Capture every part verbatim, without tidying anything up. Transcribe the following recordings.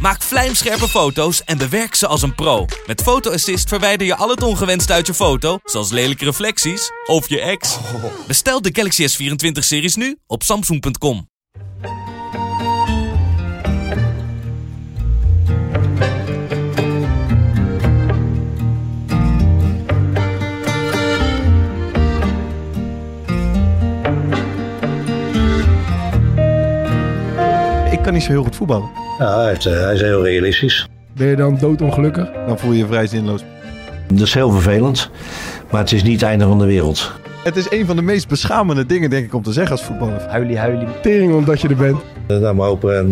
Maak vlijmscherpe foto's en bewerk ze als een pro. Met Photo Assist verwijder je al het ongewenst uit je foto, zoals lelijke reflecties of je ex. Bestel de Galaxy S vierentwintig-series nu op Samsung punt com. Ik kan niet zo heel goed voetballen. Ja, hij, heeft, uh, hij is heel realistisch. Ben je dan doodongelukkig? Dan voel je je vrij zinloos. Dat is heel vervelend, maar het is niet het einde van de wereld. Het is een van de meest beschamende dingen, denk ik, om te zeggen als voetballer. Huilie, huilie. Tering omdat je er bent. Uh, nou, maar hopen en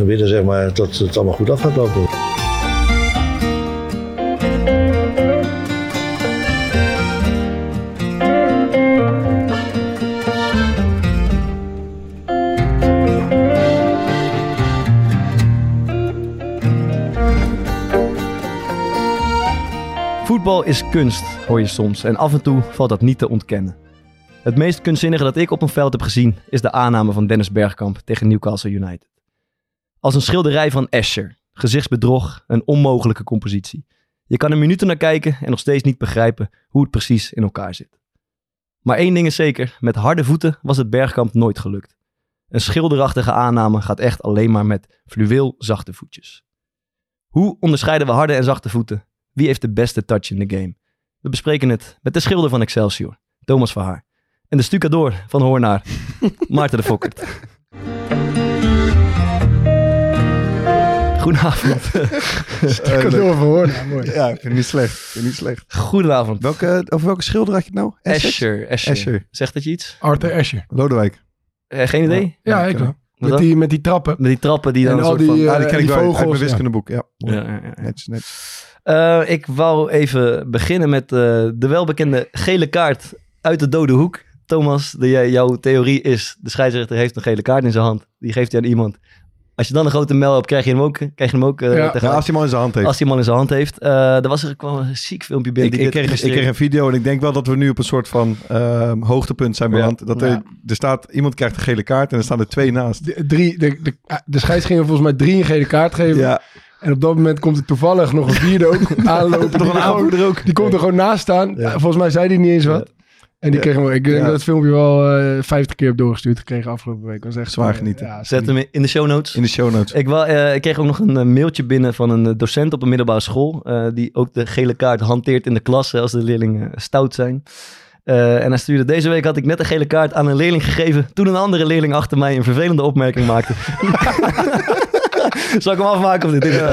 uh, bidden, zeg maar, dat het allemaal goed af gaat lopen. Voetbal is kunst, hoor je soms, en af en toe valt dat niet te ontkennen. Het meest kunstzinnige dat ik op een veld heb gezien is de aanname van Dennis Bergkamp tegen Newcastle United. Als een schilderij van Escher, gezichtsbedrog, een onmogelijke compositie. Je kan er minuten naar kijken en nog steeds niet begrijpen hoe het precies in elkaar zit. Maar één ding is zeker, met harde voeten was het Bergkamp nooit gelukt. Een schilderachtige aanname gaat echt alleen maar met fluweelzachte voetjes. Hoe onderscheiden we harde en zachte voeten? Wie heeft de beste touch in de game? We bespreken het met de schilder van Excelsior, Thomas Verhaar. En de stukadoor van Hoornaar, Maarten de Fokker. Goedenavond. Stukadoor van Hoornaar, mooi. Ja, ik vind het niet slecht. Ik vind het niet slecht. Goedenavond. Welke, over welke schilder had je het nou? Escher. Escher. Escher. Zegt dat je iets? Arthur Escher. Lodewijk. Eh, geen idee? Ja, ja ik wel. Met die, met die trappen. Met die trappen die dan en al die, van, uh, ah, die, ken die ik vogels. Uit mijn wiskundeboek, ja. Ja, ja, ja, ja. Netjes, netjes. Uh, ik wou even beginnen met uh, de welbekende gele kaart uit de dode hoek. Thomas, de, jouw theorie is, de scheidsrechter heeft een gele kaart in zijn hand. Die geeft hij aan iemand. Als je dan een grote mel hebt, krijg je hem ook. Krijg je hem ook uh, ja. Ja, als hij man in zijn hand heeft. Als hij man in zijn hand heeft. Uh, er was er kwam een ziek filmpje binnen. Ik, die ik, dit kreeg, ik kreeg een video en ik denk wel dat we nu op een soort van uh, hoogtepunt zijn beland. Ja. Dat er, ja. er staat, iemand krijgt een gele kaart en er staan er twee naast. De, drie, de, de, de, de scheids ging volgens mij drie een gele kaart geven. Ja. En op dat moment komt er toevallig nog een vierde ook aanlopen. Nog een aanvoerder ook. Die komt er gewoon naast staan. Ja. Volgens mij zei hij niet eens wat. En die ja. kreeg hem, ik denk ja. dat het filmpje wel uh, vijftig keer heb doorgestuurd gekregen afgelopen week. Dat was echt zwaar genieten. Ja, zet hem in de show notes. In de show notes. Ik, wel, uh, ik kreeg ook nog een mailtje binnen van een docent op een middelbare school. Uh, die ook de gele kaart hanteert in de klas als de leerlingen stout zijn. Uh, en hij stuurde, deze week had ik net een gele kaart aan een leerling gegeven. Toen een andere leerling achter mij een vervelende opmerking maakte. Zal ik hem afmaken of dit? Ja.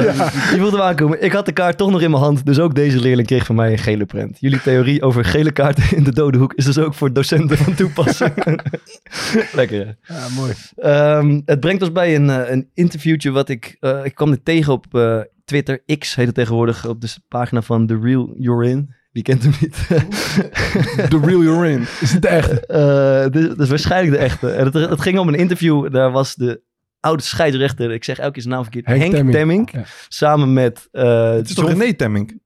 Je wilde hem aankomen. Ik had de kaart toch nog in mijn hand. Dus ook deze leerling kreeg van mij een gele prent. Jullie theorie over gele kaarten in de dode hoek is dus ook voor docenten van toepassing. Lekker, hè? Ja, mooi. Um, het brengt ons bij een, een interviewtje wat ik... Uh, ik kwam dit tegen op uh, Twitter. X heet het tegenwoordig. Op de pagina van The Real You're In. Wie kent hem niet? The Real You're In. Is het de echte? Uh, dat is waarschijnlijk de echte. En het, het ging om een interview. Daar was de... oude scheidsrechter, ik zeg elke keer zijn naam verkeerd, Henk, Henk Temming, Temming ja. samen met... Uh, het is toch René Temming?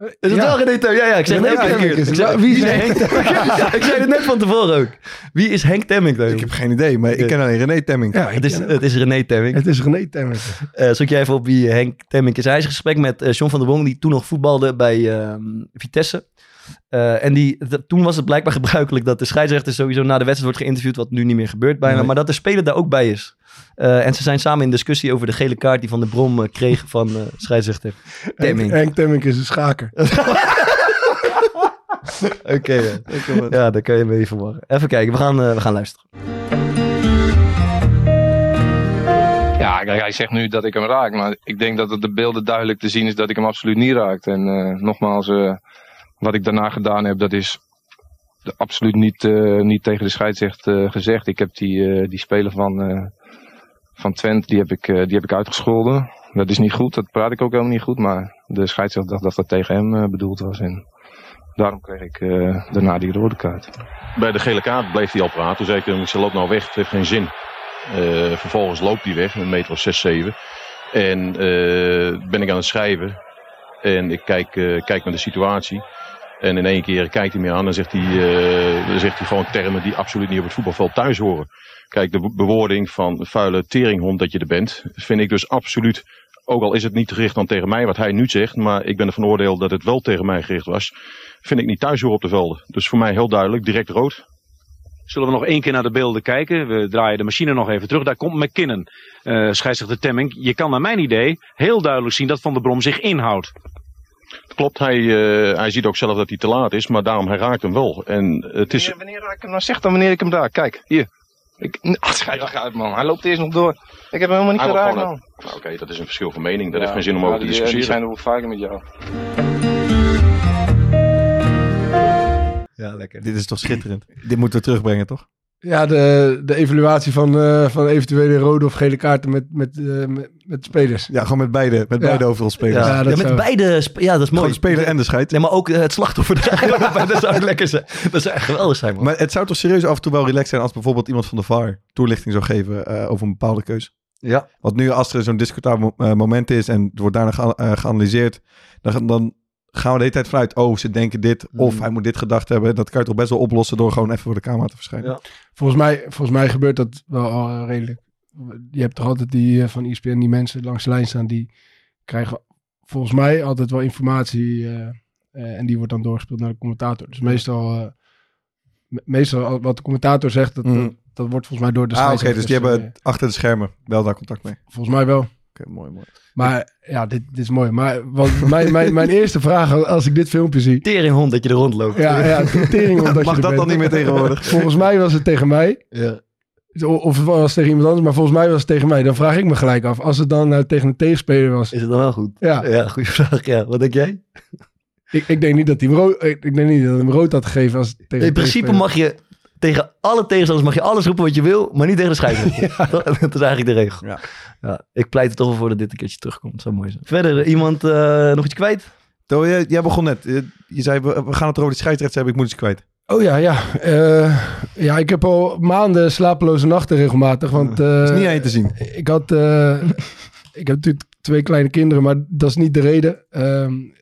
Is het ja. wel René Temming? Ja, ja, ik zeg René het elke keer. Ja, wie is Henk Temming? Ja, ik zei het net van tevoren ook. Wie is Henk Temming? Dan? Ik heb geen idee, maar ik ken alleen René Temming. Ja, het, is, het is René Temming. Het is René Temming. Uh, zoek jij even op wie Henk Temming is. Hij is in gesprek met uh, Sean van der Wong, die toen nog voetbalde bij uh, Vitesse. Uh, en die, dat, toen was het blijkbaar gebruikelijk dat de scheidsrechter sowieso na de wedstrijd wordt geïnterviewd, wat nu niet meer gebeurt bijna, nee. maar dat de speler daar ook bij is. Uh, en ze zijn samen in discussie over de gele kaart die Van den Brom uh, kreeg van uh, scheidsrechter Temming. Henk Temming is een schaker. Oké, okay, ja. ja, daar kan je mee verwarren. Even kijken, we gaan, uh, we gaan luisteren. Ja, hij zegt nu dat ik hem raak, maar ik denk dat op de beelden duidelijk te zien is dat ik hem absoluut niet raak. En uh, nogmaals... Uh, Wat ik daarna gedaan heb, dat is absoluut niet, uh, niet tegen de scheidsrechter uh, gezegd. Ik heb die, uh, die speler van, uh, van Twente, die heb, ik, uh, die heb ik uitgescholden. Dat is niet goed, dat praat ik ook helemaal niet goed. Maar de scheidsrechter dacht dat dat tegen hem uh, bedoeld was. En daarom kreeg ik uh, daarna die rode kaart. Bij de gele kaart bleef hij al praten. Toen zei ik, ze loopt nou weg, het heeft geen zin. Uh, vervolgens loopt hij weg, een meter of zes, zeven. En uh, ben ik aan het schrijven. En ik kijk, uh, kijk naar de situatie. En in één keer kijkt hij me aan en zegt hij, uh, dan zegt hij gewoon termen die absoluut niet op het voetbalveld thuis horen. Kijk, de bewoording van vuile teringhond dat je er bent, vind ik dus absoluut, ook al is het niet gericht dan tegen mij wat hij nu zegt, maar ik ben ervan oordeeld dat het wel tegen mij gericht was, vind ik niet thuis horen op de velden. Dus voor mij heel duidelijk, direct rood. Zullen we nog één keer naar de beelden kijken? We draaien de machine nog even terug. Daar komt McKinnon, uh, scheidsrechter Temming. Je kan naar mijn idee heel duidelijk zien dat Van der Brom zich inhoudt. Klopt, hij, uh, hij ziet ook zelf dat hij te laat is, maar daarom hij raakt hem wel. En het is... wanneer, wanneer ik hem nou zeg, dan wanneer ik hem daar. Kijk, hier. Ik... Oh, schijt toch uit, man. Hij loopt eerst nog door. Ik heb hem helemaal niet geraakt, man. Uit... Nou, Oké, okay, dat is een verschil van mening. Dat ja, heeft geen zin om over te discussiëren. Die zijn er ook vaker met jou. Ja, lekker. Dit is toch schitterend. Dit moeten we terugbrengen, toch? Ja, de, de evaluatie van, uh, van eventuele rode of gele kaarten met, met, uh, met, met spelers. Ja, gewoon met beide. Met beide ja. overal spelers. Ja, ja, dat ja met zo. beide. Ja, dat is mooi. Gewoon de speler en de scheids. Nee, maar ook uh, het slachtoffer. Dat zou lekker zijn. Dat zou echt geweldig zijn, man. Maar het zou toch serieus af en toe wel relaxed zijn als bijvoorbeeld iemand van de V A R toelichting zou geven uh, over een bepaalde keus. Ja. Want nu als er zo'n discutabel uh, moment is en het wordt daarna ge- uh, geanalyseerd, dan... dan gaan we de hele tijd vanuit, oh, ze denken dit, of hij moet dit gedacht hebben. Dat kan je toch best wel oplossen door gewoon even voor de camera te verschijnen. Ja. Volgens mij, volgens mij gebeurt dat wel al uh, redelijk. Je hebt toch altijd die uh, van E S P N, die mensen langs de lijn staan, die krijgen volgens mij altijd wel informatie uh, uh, en die wordt dan doorgespeeld naar de commentator. Dus meestal, uh, me- meestal wat de commentator zegt, dat, mm. dat, dat wordt volgens mij door de ah, scheidsrechter. Oké, okay, dus die hebben uh, achter de schermen wel daar contact mee. Volgens mij wel. Okay, mooi, mooi. Maar ja, dit, dit is mooi. Maar want mijn, mijn, mijn eerste vraag als ik dit filmpje zie... Teringhond dat je er rondloopt. Ja, ja teringhond dat Mag je dat dan niet meer tegenwoordig? Volgens mij was het tegen mij. Ja. Of het was tegen iemand anders, maar volgens mij was het tegen mij. Dan vraag ik me gelijk af, als het dan nou tegen een tegenspeler was... Is het dan wel goed? Ja. Ja, goede vraag. Ja. Wat denk jij? Ik, ik denk niet dat hij rood, ik denk niet dat hem rood had gegeven als tegen In een principe mag je... Tegen alle tegenstanders mag je alles roepen wat je wil, maar niet tegen de scheidsrechter. Ja. Dat, dat is eigenlijk de regel. Ja. Ja, ik pleit er toch wel voor dat dit een keertje terugkomt. Dat zou mooi zijn. Verder, iemand uh, nog iets kwijt? Toe, jij, jij begon net. Je, je zei, we, we gaan het over de scheidsrechter hebben, ik moet iets kwijt. Oh ja, ja. Uh, ja, ik heb al maanden slapeloze nachten regelmatig. Want, uh, dat is niet aan je te zien. Ik had, uh, ik heb natuurlijk twee kleine kinderen, maar dat is niet de reden. Um,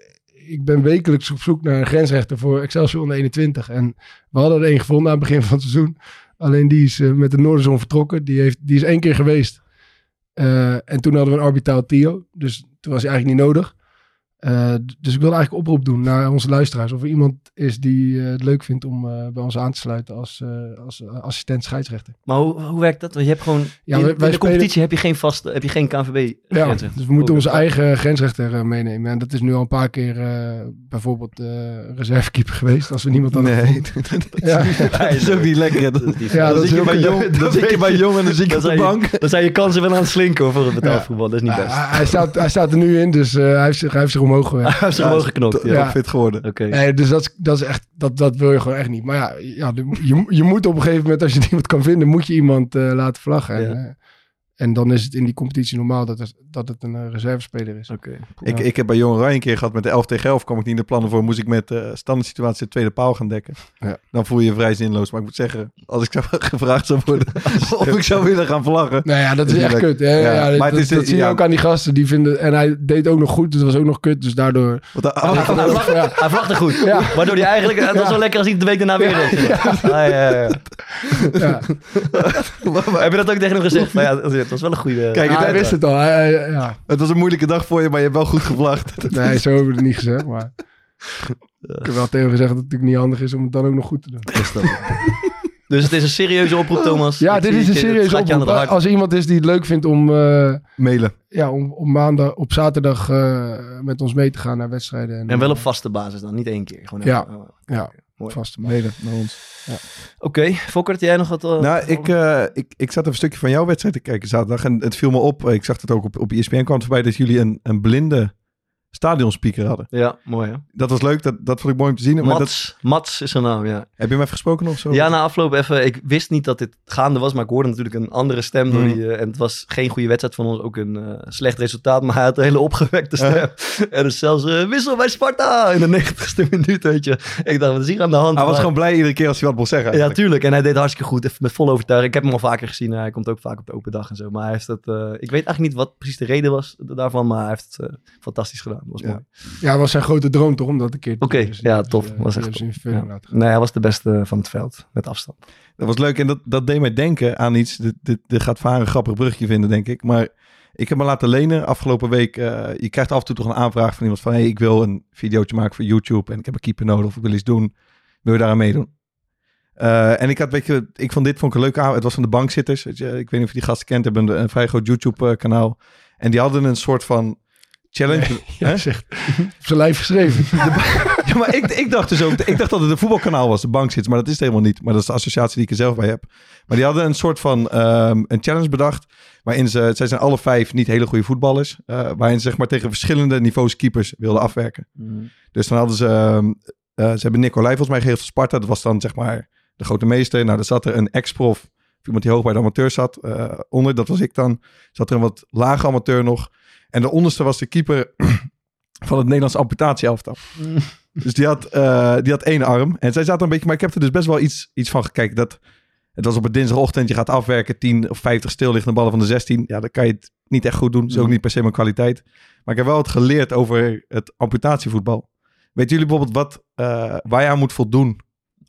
Ik ben wekelijks op zoek naar een grensrechter voor Excelsior onder eenentwintig. En we hadden er één gevonden aan het begin van het seizoen. Alleen die is uh, met de Noorderzone vertrokken. Die, heeft, die is één keer geweest. Uh, en toen hadden we een arbitraal trio. Dus toen was hij eigenlijk niet nodig. Uh, dus ik wilde eigenlijk oproep doen naar onze luisteraars. Of er iemand is die uh, het leuk vindt om uh, bij ons aan te sluiten als, uh, als assistent scheidsrechter. Maar hoe, hoe werkt dat? Want je hebt gewoon, ja, in, wij, wij in de spelen... competitie heb je geen, vast, heb je geen K N V B. Ja, dus we moeten Over. onze eigen grensrechter uh, meenemen. En dat is nu al een paar keer uh, bijvoorbeeld uh, reservekeeper geweest. Als we niemand aan het Nee, dat, dat, ja. is, dat is ook niet lekker. Dat, ja, dat zit je bij Jong en dan zit je op de bank. Dan zijn je kansen wel aan het slinken voor het betaalvoetbal. Dat is niet best. Hij staat er nu in, dus hij heeft zich omhoog gewerkt. Hij is er omhoog geknopt. Ja, ja. Fit geworden. Okay. Nee, dus dat, dat, is echt, dat, dat wil je gewoon echt niet. Maar ja, ja je, je moet op een gegeven moment, als je niemand kan vinden, moet je iemand uh, laten vlaggen. En, ja. uh, en dan is het in die competitie normaal dat, er, dat het een uh, reservespeler is. Okay. Cool. Ik, ja. ik heb bij Jong Oranje een keer gehad met de elf tegen elf, kwam ik niet in de plannen voor, moest ik met uh, standaard situatie de tweede paal gaan dekken. Ja. Dan voel je je vrij zinloos. Maar ik moet zeggen, als ik zou gevraagd zou worden of ik zou willen gaan vlaggen. Nou ja, dat is, is echt kut. Ja, ja, ja, maar dat, het is, dat zie je ja. ook aan die gasten. Die vinden, en hij deed ook nog goed, dus het was ook nog kut. Dus daardoor... Hij vlagde goed. Ja. Waardoor hij eigenlijk... Dat was ja. wel lekker als hij de week daarna weer deed. Heb je dat ook tegen hem gezegd? Ja, dat Het was wel een goede... Kijk, ah, hij wist het al. Hij, hij, ja. Het was een moeilijke dag voor je, maar je hebt wel goed gevlagd. Nee, zo hebben we het niet gezegd, maar... Ik heb wel tegen gezegd dat het natuurlijk niet handig is om het dan ook nog goed te doen. Dus het is een serieuze oproep, Thomas. Ja, ik dit is een serieuze oproep. Als er iemand is die het leuk vindt om... Uh, Mailen. Ja, om, om maandag, op zaterdag uh, met ons mee te gaan naar wedstrijden. En, en wel op vaste basis dan, niet één keer. Gewoon ja, even, uh, ja. Mooi. Vaste mede naar ons. Ja. Oké, okay. Fokker, had jij nog wat... Uh, nou, ik, uh, ik, ik zat even een stukje van jouw wedstrijd te kijken zaterdag en het viel me op. Ik zag het ook op, op E S P N kwam het voorbij dat jullie een, een blinde stadionspeaker hadden. Ja, mooi hè? Dat was leuk, dat, dat vond ik mooi om te zien. Mats, maar dat... Mats is zijn naam, ja. Heb je hem even gesproken of zo? Ja, na afloop even. Ik wist niet dat dit gaande was, maar ik hoorde natuurlijk een andere stem. Mm. Door die, uh, en het was geen goede wedstrijd van ons, ook een uh, slecht resultaat, maar hij had een hele opgewekte stem. Uh. En dus zelfs uh, wissel bij Sparta in de negentigste minuut, weet je. En ik dacht, wat is hier aan de hand? Hij was maar... gewoon blij iedere keer als hij wat wil zeggen. Eigenlijk. Ja, tuurlijk. En hij deed hartstikke goed, even met volle overtuiging. Ik heb hem al vaker gezien, hij komt ook vaak op de open dag en zo. Maar hij heeft dat, uh, ik weet eigenlijk niet wat precies de reden was daarvan, maar hij heeft het uh, fantastisch gedaan. Was ja. ja, het was zijn grote droom toch om dat een keer te okay, doen. Oké, ja, tof. Dus, uh, was echt tof. Ja. Nee, hij was de beste van het veld, met afstand. Dat was leuk en dat, dat deed mij denken aan iets. Dit, dit, dit gaat Vaar een grappig brugje vinden, denk ik. Maar ik heb me laten lenen afgelopen week. Uh, je krijgt af en toe toch een aanvraag van iemand van... hey, ik wil een videootje maken voor YouTube en ik heb een keeper nodig of ik wil iets doen. Wil je daar aan meedoen? Uh, en ik had, weet je, ik vond dit vond ik een leuke aan. Het was van de Bankzitters. Weet je, ik weet niet of je die gasten kent, hebben een, een vrij groot YouTube kanaal. En die hadden een soort van... challenge. Nee, ja, zegt, op zijn lijf geschreven. De, ja, maar ik, ik dacht dus ook... Ik dacht dat het een voetbalkanaal was, de Bankzitters. Maar dat is het helemaal niet. Maar dat is de associatie die ik er zelf bij heb. Maar die hadden een soort van... Um, een challenge bedacht... waarin ze... Zij zijn alle vijf niet hele goede voetballers. Uh, waarin ze zeg maar tegen verschillende niveaus keepers wilden afwerken. Mm. Dus dan hadden ze... Um, uh, ze hebben Nicolai volgens mij gegeven van Sparta. Dat was dan zeg maar de grote meester. Nou, daar zat er een ex-prof... of iemand die hoog bij de amateur zat. Uh, onder, dat was ik dan. Zat er een wat lage amateur nog... En de onderste was de keeper van het Nederlands amputatieelftal. Mm. Dus die had, uh, die had één arm. En zij zaten een beetje... Maar ik heb er dus best wel iets, iets van gekeken. Dat, het was op een dinsdagochtend. Je gaat afwerken. tien of vijftig stilliggende ballen van de zestien. Ja, dan kan je het niet echt goed doen. Dat is ook niet per se mijn kwaliteit. Maar ik heb wel wat geleerd over het amputatievoetbal. Weet jullie bijvoorbeeld wat, uh, waar je aan moet voldoen...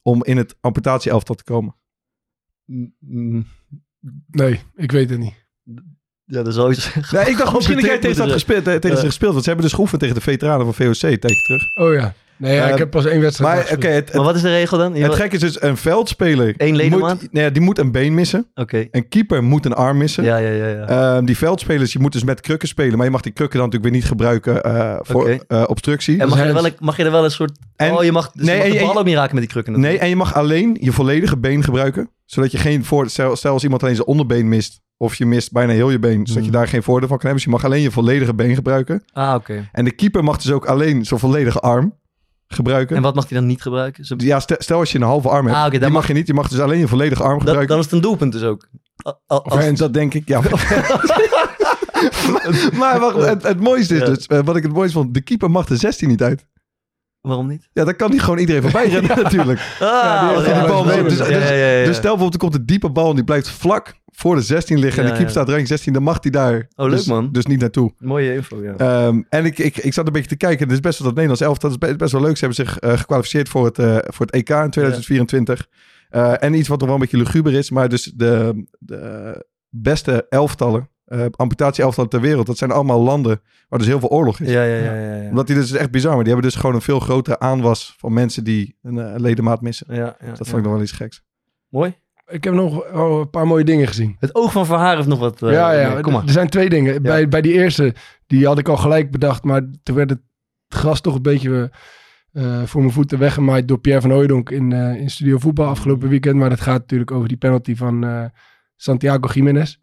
om in het amputatieelftal te komen? Nee, ik weet het niet. Ja, dat zou je ja, ik dacht misschien dat jij tegen ze had gespeeld, tegen uh, ze gespeeld. Want ze hebben dus geoefend tegen de veteranen van V O C een tijdje terug. Oh ja. Nee, ja, uh, ik heb pas één wedstrijd maar, okay, het, het, maar wat is de regel dan? Je het gek is dus, een veldspeler... Eén ledenmaat? Moet, nee, die moet een been missen. Okay. Een keeper moet een arm missen. Ja, ja, ja, ja. Um, die veldspelers, je moet dus met krukken spelen. Maar je mag die krukken dan natuurlijk weer niet gebruiken uh, voor okay. uh, obstructie. En mag je, er wel een, mag je er wel een soort... En, oh, je mag, dus nee, je mag de bal ook niet raken met die krukken. Natuurlijk. Nee, en je mag alleen je volledige been gebruiken. Zodat je geen... Voor, stel, stel als iemand alleen zijn onderbeen mist... Of je mist bijna heel je been, zodat hmm. je daar geen voordeel van kan hebben. Dus je mag alleen je volledige been gebruiken. Ah, oké. Okay. En de keeper mag dus ook alleen zijn volledige arm gebruiken. En wat mag hij dan niet gebruiken? Zo... Ja, stel, stel als je een halve arm hebt. Ah, okay, die mag... mag je niet. Je mag dus alleen je volledige arm dat, gebruiken. Dan is het een doelpunt dus ook. Al, al, als... En dat denk ik, ja. maar maar wacht, het, het mooiste is ja. dus, wat ik het mooiste vond, de keeper mag de zestien niet uit. Waarom niet? Ja, dan kan hij gewoon iedereen voorbij rennen ja. natuurlijk. Ah, ja, die ja, die bal mee. Dus, dus, ja, ja, ja. dus stel bijvoorbeeld, er komt een diepe bal en die blijft vlak voor de zestien liggen. Ja, en de keeper ja. staat rank zestien, dan mag hij daar oh, dus, leuk, man. dus niet naartoe. Mooie info, ja. Um, en ik, ik, ik zat een beetje te kijken. Het is best wel dat Nederlands elftal. Dat is best wel leuk. Ze hebben zich uh, gekwalificeerd voor het, uh, voor het E K in tweeduizend vierentwintig. Ja. Uh, en iets wat nog wel een beetje luguber is. Maar dus de, de beste elftallen. Uh, amputatie-elftallen ter wereld. Dat zijn allemaal landen waar dus heel veel oorlog is. Ja, ja, ja, ja, ja. Omdat die dus echt bizar. Maar die hebben dus gewoon een veel grotere aanwas van mensen die een uh, ledemaat missen. Ja, ja, dus dat vond ik ja. nog wel iets geks. Mooi. Ik heb nog oh, een paar mooie dingen gezien. Het oog van Verhaar heeft nog wat... Uh, ja, ja. Nee, kom maar. Er zijn twee dingen. Ja. Bij, bij die eerste, die had ik al gelijk bedacht. Maar toen werd het gras toch een beetje uh, voor mijn voeten weggemaaid door Pierre van Hooijdonk in, uh, in Studio Voetbal afgelopen weekend. Maar dat gaat natuurlijk over die penalty van uh, Santiago Jiménez.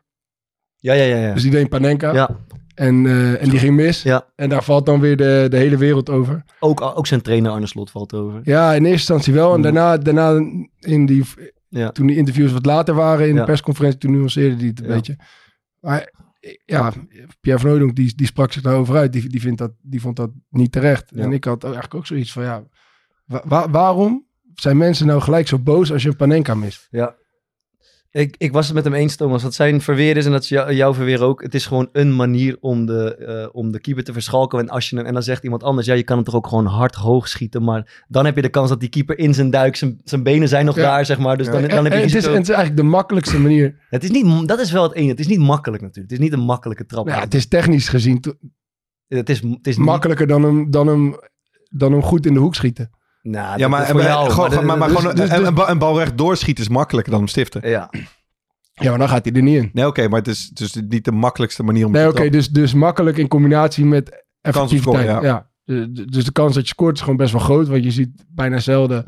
Ja, ja, ja, ja. Dus die deed Panenka. Ja. En, uh, en die ging mis. Ja. En daar valt dan weer de, de hele wereld over. Ook, ook zijn trainer Arne Slot valt over. Ja, in eerste instantie wel. En daarna, daarna in die, ja. toen die interviews wat later waren in ja. de persconferentie, toen nuanceerde hij het een ja. beetje. Maar ja, Pierre van Hooijdonk die, die sprak zich daarover uit. Die, die, vindt dat, die vond dat niet terecht. Ja. En ik had eigenlijk ook zoiets van, ja, wa- waarom zijn mensen nou gelijk zo boos als je een Panenka mist? Ja. Ik, ik was het met hem eens, Thomas. Dat zijn verweer is en dat is jou, jouw verweer ook. Het is gewoon een manier om de, uh, om de keeper te verschalken. En, als je hem, en dan zegt iemand anders, ja, je kan hem toch ook gewoon hard hoog schieten. Maar dan heb je de kans dat die keeper in zijn duik, zijn, zijn benen zijn nog ja. daar, zeg maar. Dus ja. dan, dan, dan en, heb je en het, is, en het is eigenlijk de makkelijkste manier. Het is niet, dat is wel het ene. Het is niet makkelijk natuurlijk. Het is niet een makkelijke trap. Ja, het is technisch gezien to- het is, het is makkelijker dan hem, dan, hem, dan hem goed in de hoek schieten. Nou, ja, maar, jou, gewoon, maar, maar, maar dus, gewoon dus, dus, een, bal, een bal recht doorschieten is makkelijker dan hem stiften. Ja, ja maar dan gaat hij er niet in. Nee, oké, okay, maar het is dus niet de makkelijkste manier om nee, te doen. Nee, oké, dus, dus makkelijk in combinatie met effectiviteit. Scoren, ja. Ja, dus de kans dat je scoort is gewoon best wel groot, want je ziet bijna zelden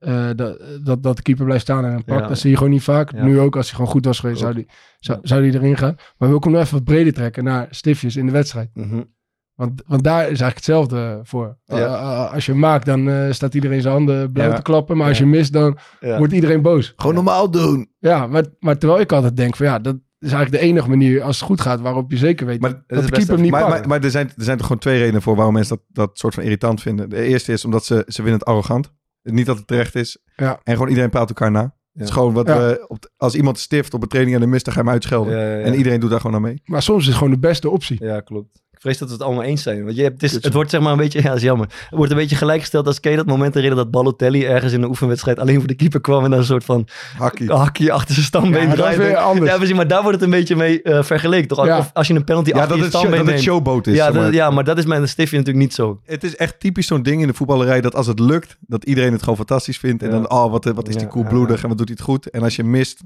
uh, dat, dat, dat de keeper blijft staan en hem pakt. Ja. Dat zie je gewoon niet vaak. Ja. Nu ook, als hij gewoon goed was geweest, zou hij zou, ja. zou erin gaan. Maar wil ik hem nog even wat breder trekken naar stiftjes in de wedstrijd. Mm-hmm. Want, want daar is eigenlijk hetzelfde voor. Ja. Uh, als je maakt, dan uh, staat iedereen zijn handen blauw ja. te klappen. Maar ja. als je mist, dan ja. wordt iedereen boos. Gewoon normaal doen. Ja, maar, maar terwijl ik altijd denk van ja, dat is eigenlijk de enige manier als het goed gaat waarop je zeker weet maar, dat, dat de keeper hem niet maar, pakt. Maar, maar, maar er, zijn, er zijn toch gewoon twee redenen voor waarom mensen dat, dat soort van irritant vinden. De eerste is omdat ze, ze vinden het arrogant. Niet dat het terecht is. Ja. En gewoon iedereen praat elkaar na. Ja. Het is gewoon wat ja. we, op de, als iemand stift op een training en de mist, dan ga je hem uitschelden. Ja, ja, ja. En iedereen doet daar gewoon aan mee. Maar soms is het gewoon de beste optie. Ja, klopt. Ik vrees dat we het allemaal eens zijn. Want je hebt, het, is, het wordt zeg maar een beetje, ja, dat is jammer. Het wordt een beetje gelijkgesteld als Kay dat moment herinneren dat Balotelli ergens in een oefenwedstrijd alleen voor de keeper kwam en dan een soort van hakkie, hakkie achter zijn stambeen ja, draaide. Ja, maar daar wordt het een beetje mee uh, vergeleken, toch? Ja. Of als je een penalty ja, achter je stambeen neemt. Ja, dat het showboot is. Ja, dat, ja, maar dat is met een stiftje natuurlijk niet zo. Het is echt typisch zo'n ding in de voetballerij dat als het lukt, dat iedereen het gewoon fantastisch vindt. En ja. dan, oh, wat, wat is die koelbloedig ja, ja. en wat doet hij het goed. En als je mist,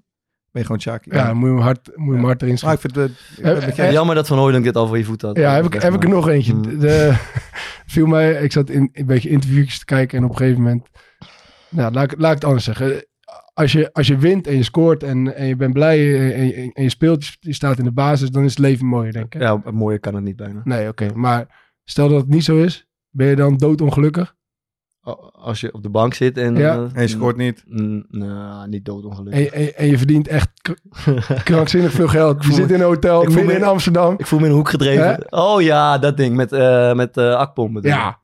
ben je gewoon Tjaki. Ja, ja, moet je hem hard, moet je hem hard erin schieten. Ah, ik vind het, ik, ik, jammer dat Van Hooijdonk dit al voor je voet had. Ja, heb ik, heb ik er nog eentje. Mm. De, viel mij, ik zat in, een beetje interviewtjes te kijken en op een gegeven moment... Nou, laat, laat ik het anders zeggen. Als je, als je wint en je scoort en, en je bent blij en je, en je speelt, je staat in de basis, dan is het leven mooier, denk ik. Ja, mooier kan het niet bijna. Nee, oké. Okay. Maar stel dat het niet zo is, ben je dan doodongelukkig? Als je op de bank zit en... Ja. Uh, en je scoort niet. Nou, nah, niet doodongelukkig. En, en, en je verdient echt krankzinnig veel geld. Je zit in een hotel, midden me, in Amsterdam. Ik voel me in een hoek gedreven. Hè? Oh ja, dat ding met, uh, met uh, Akpom. Ja.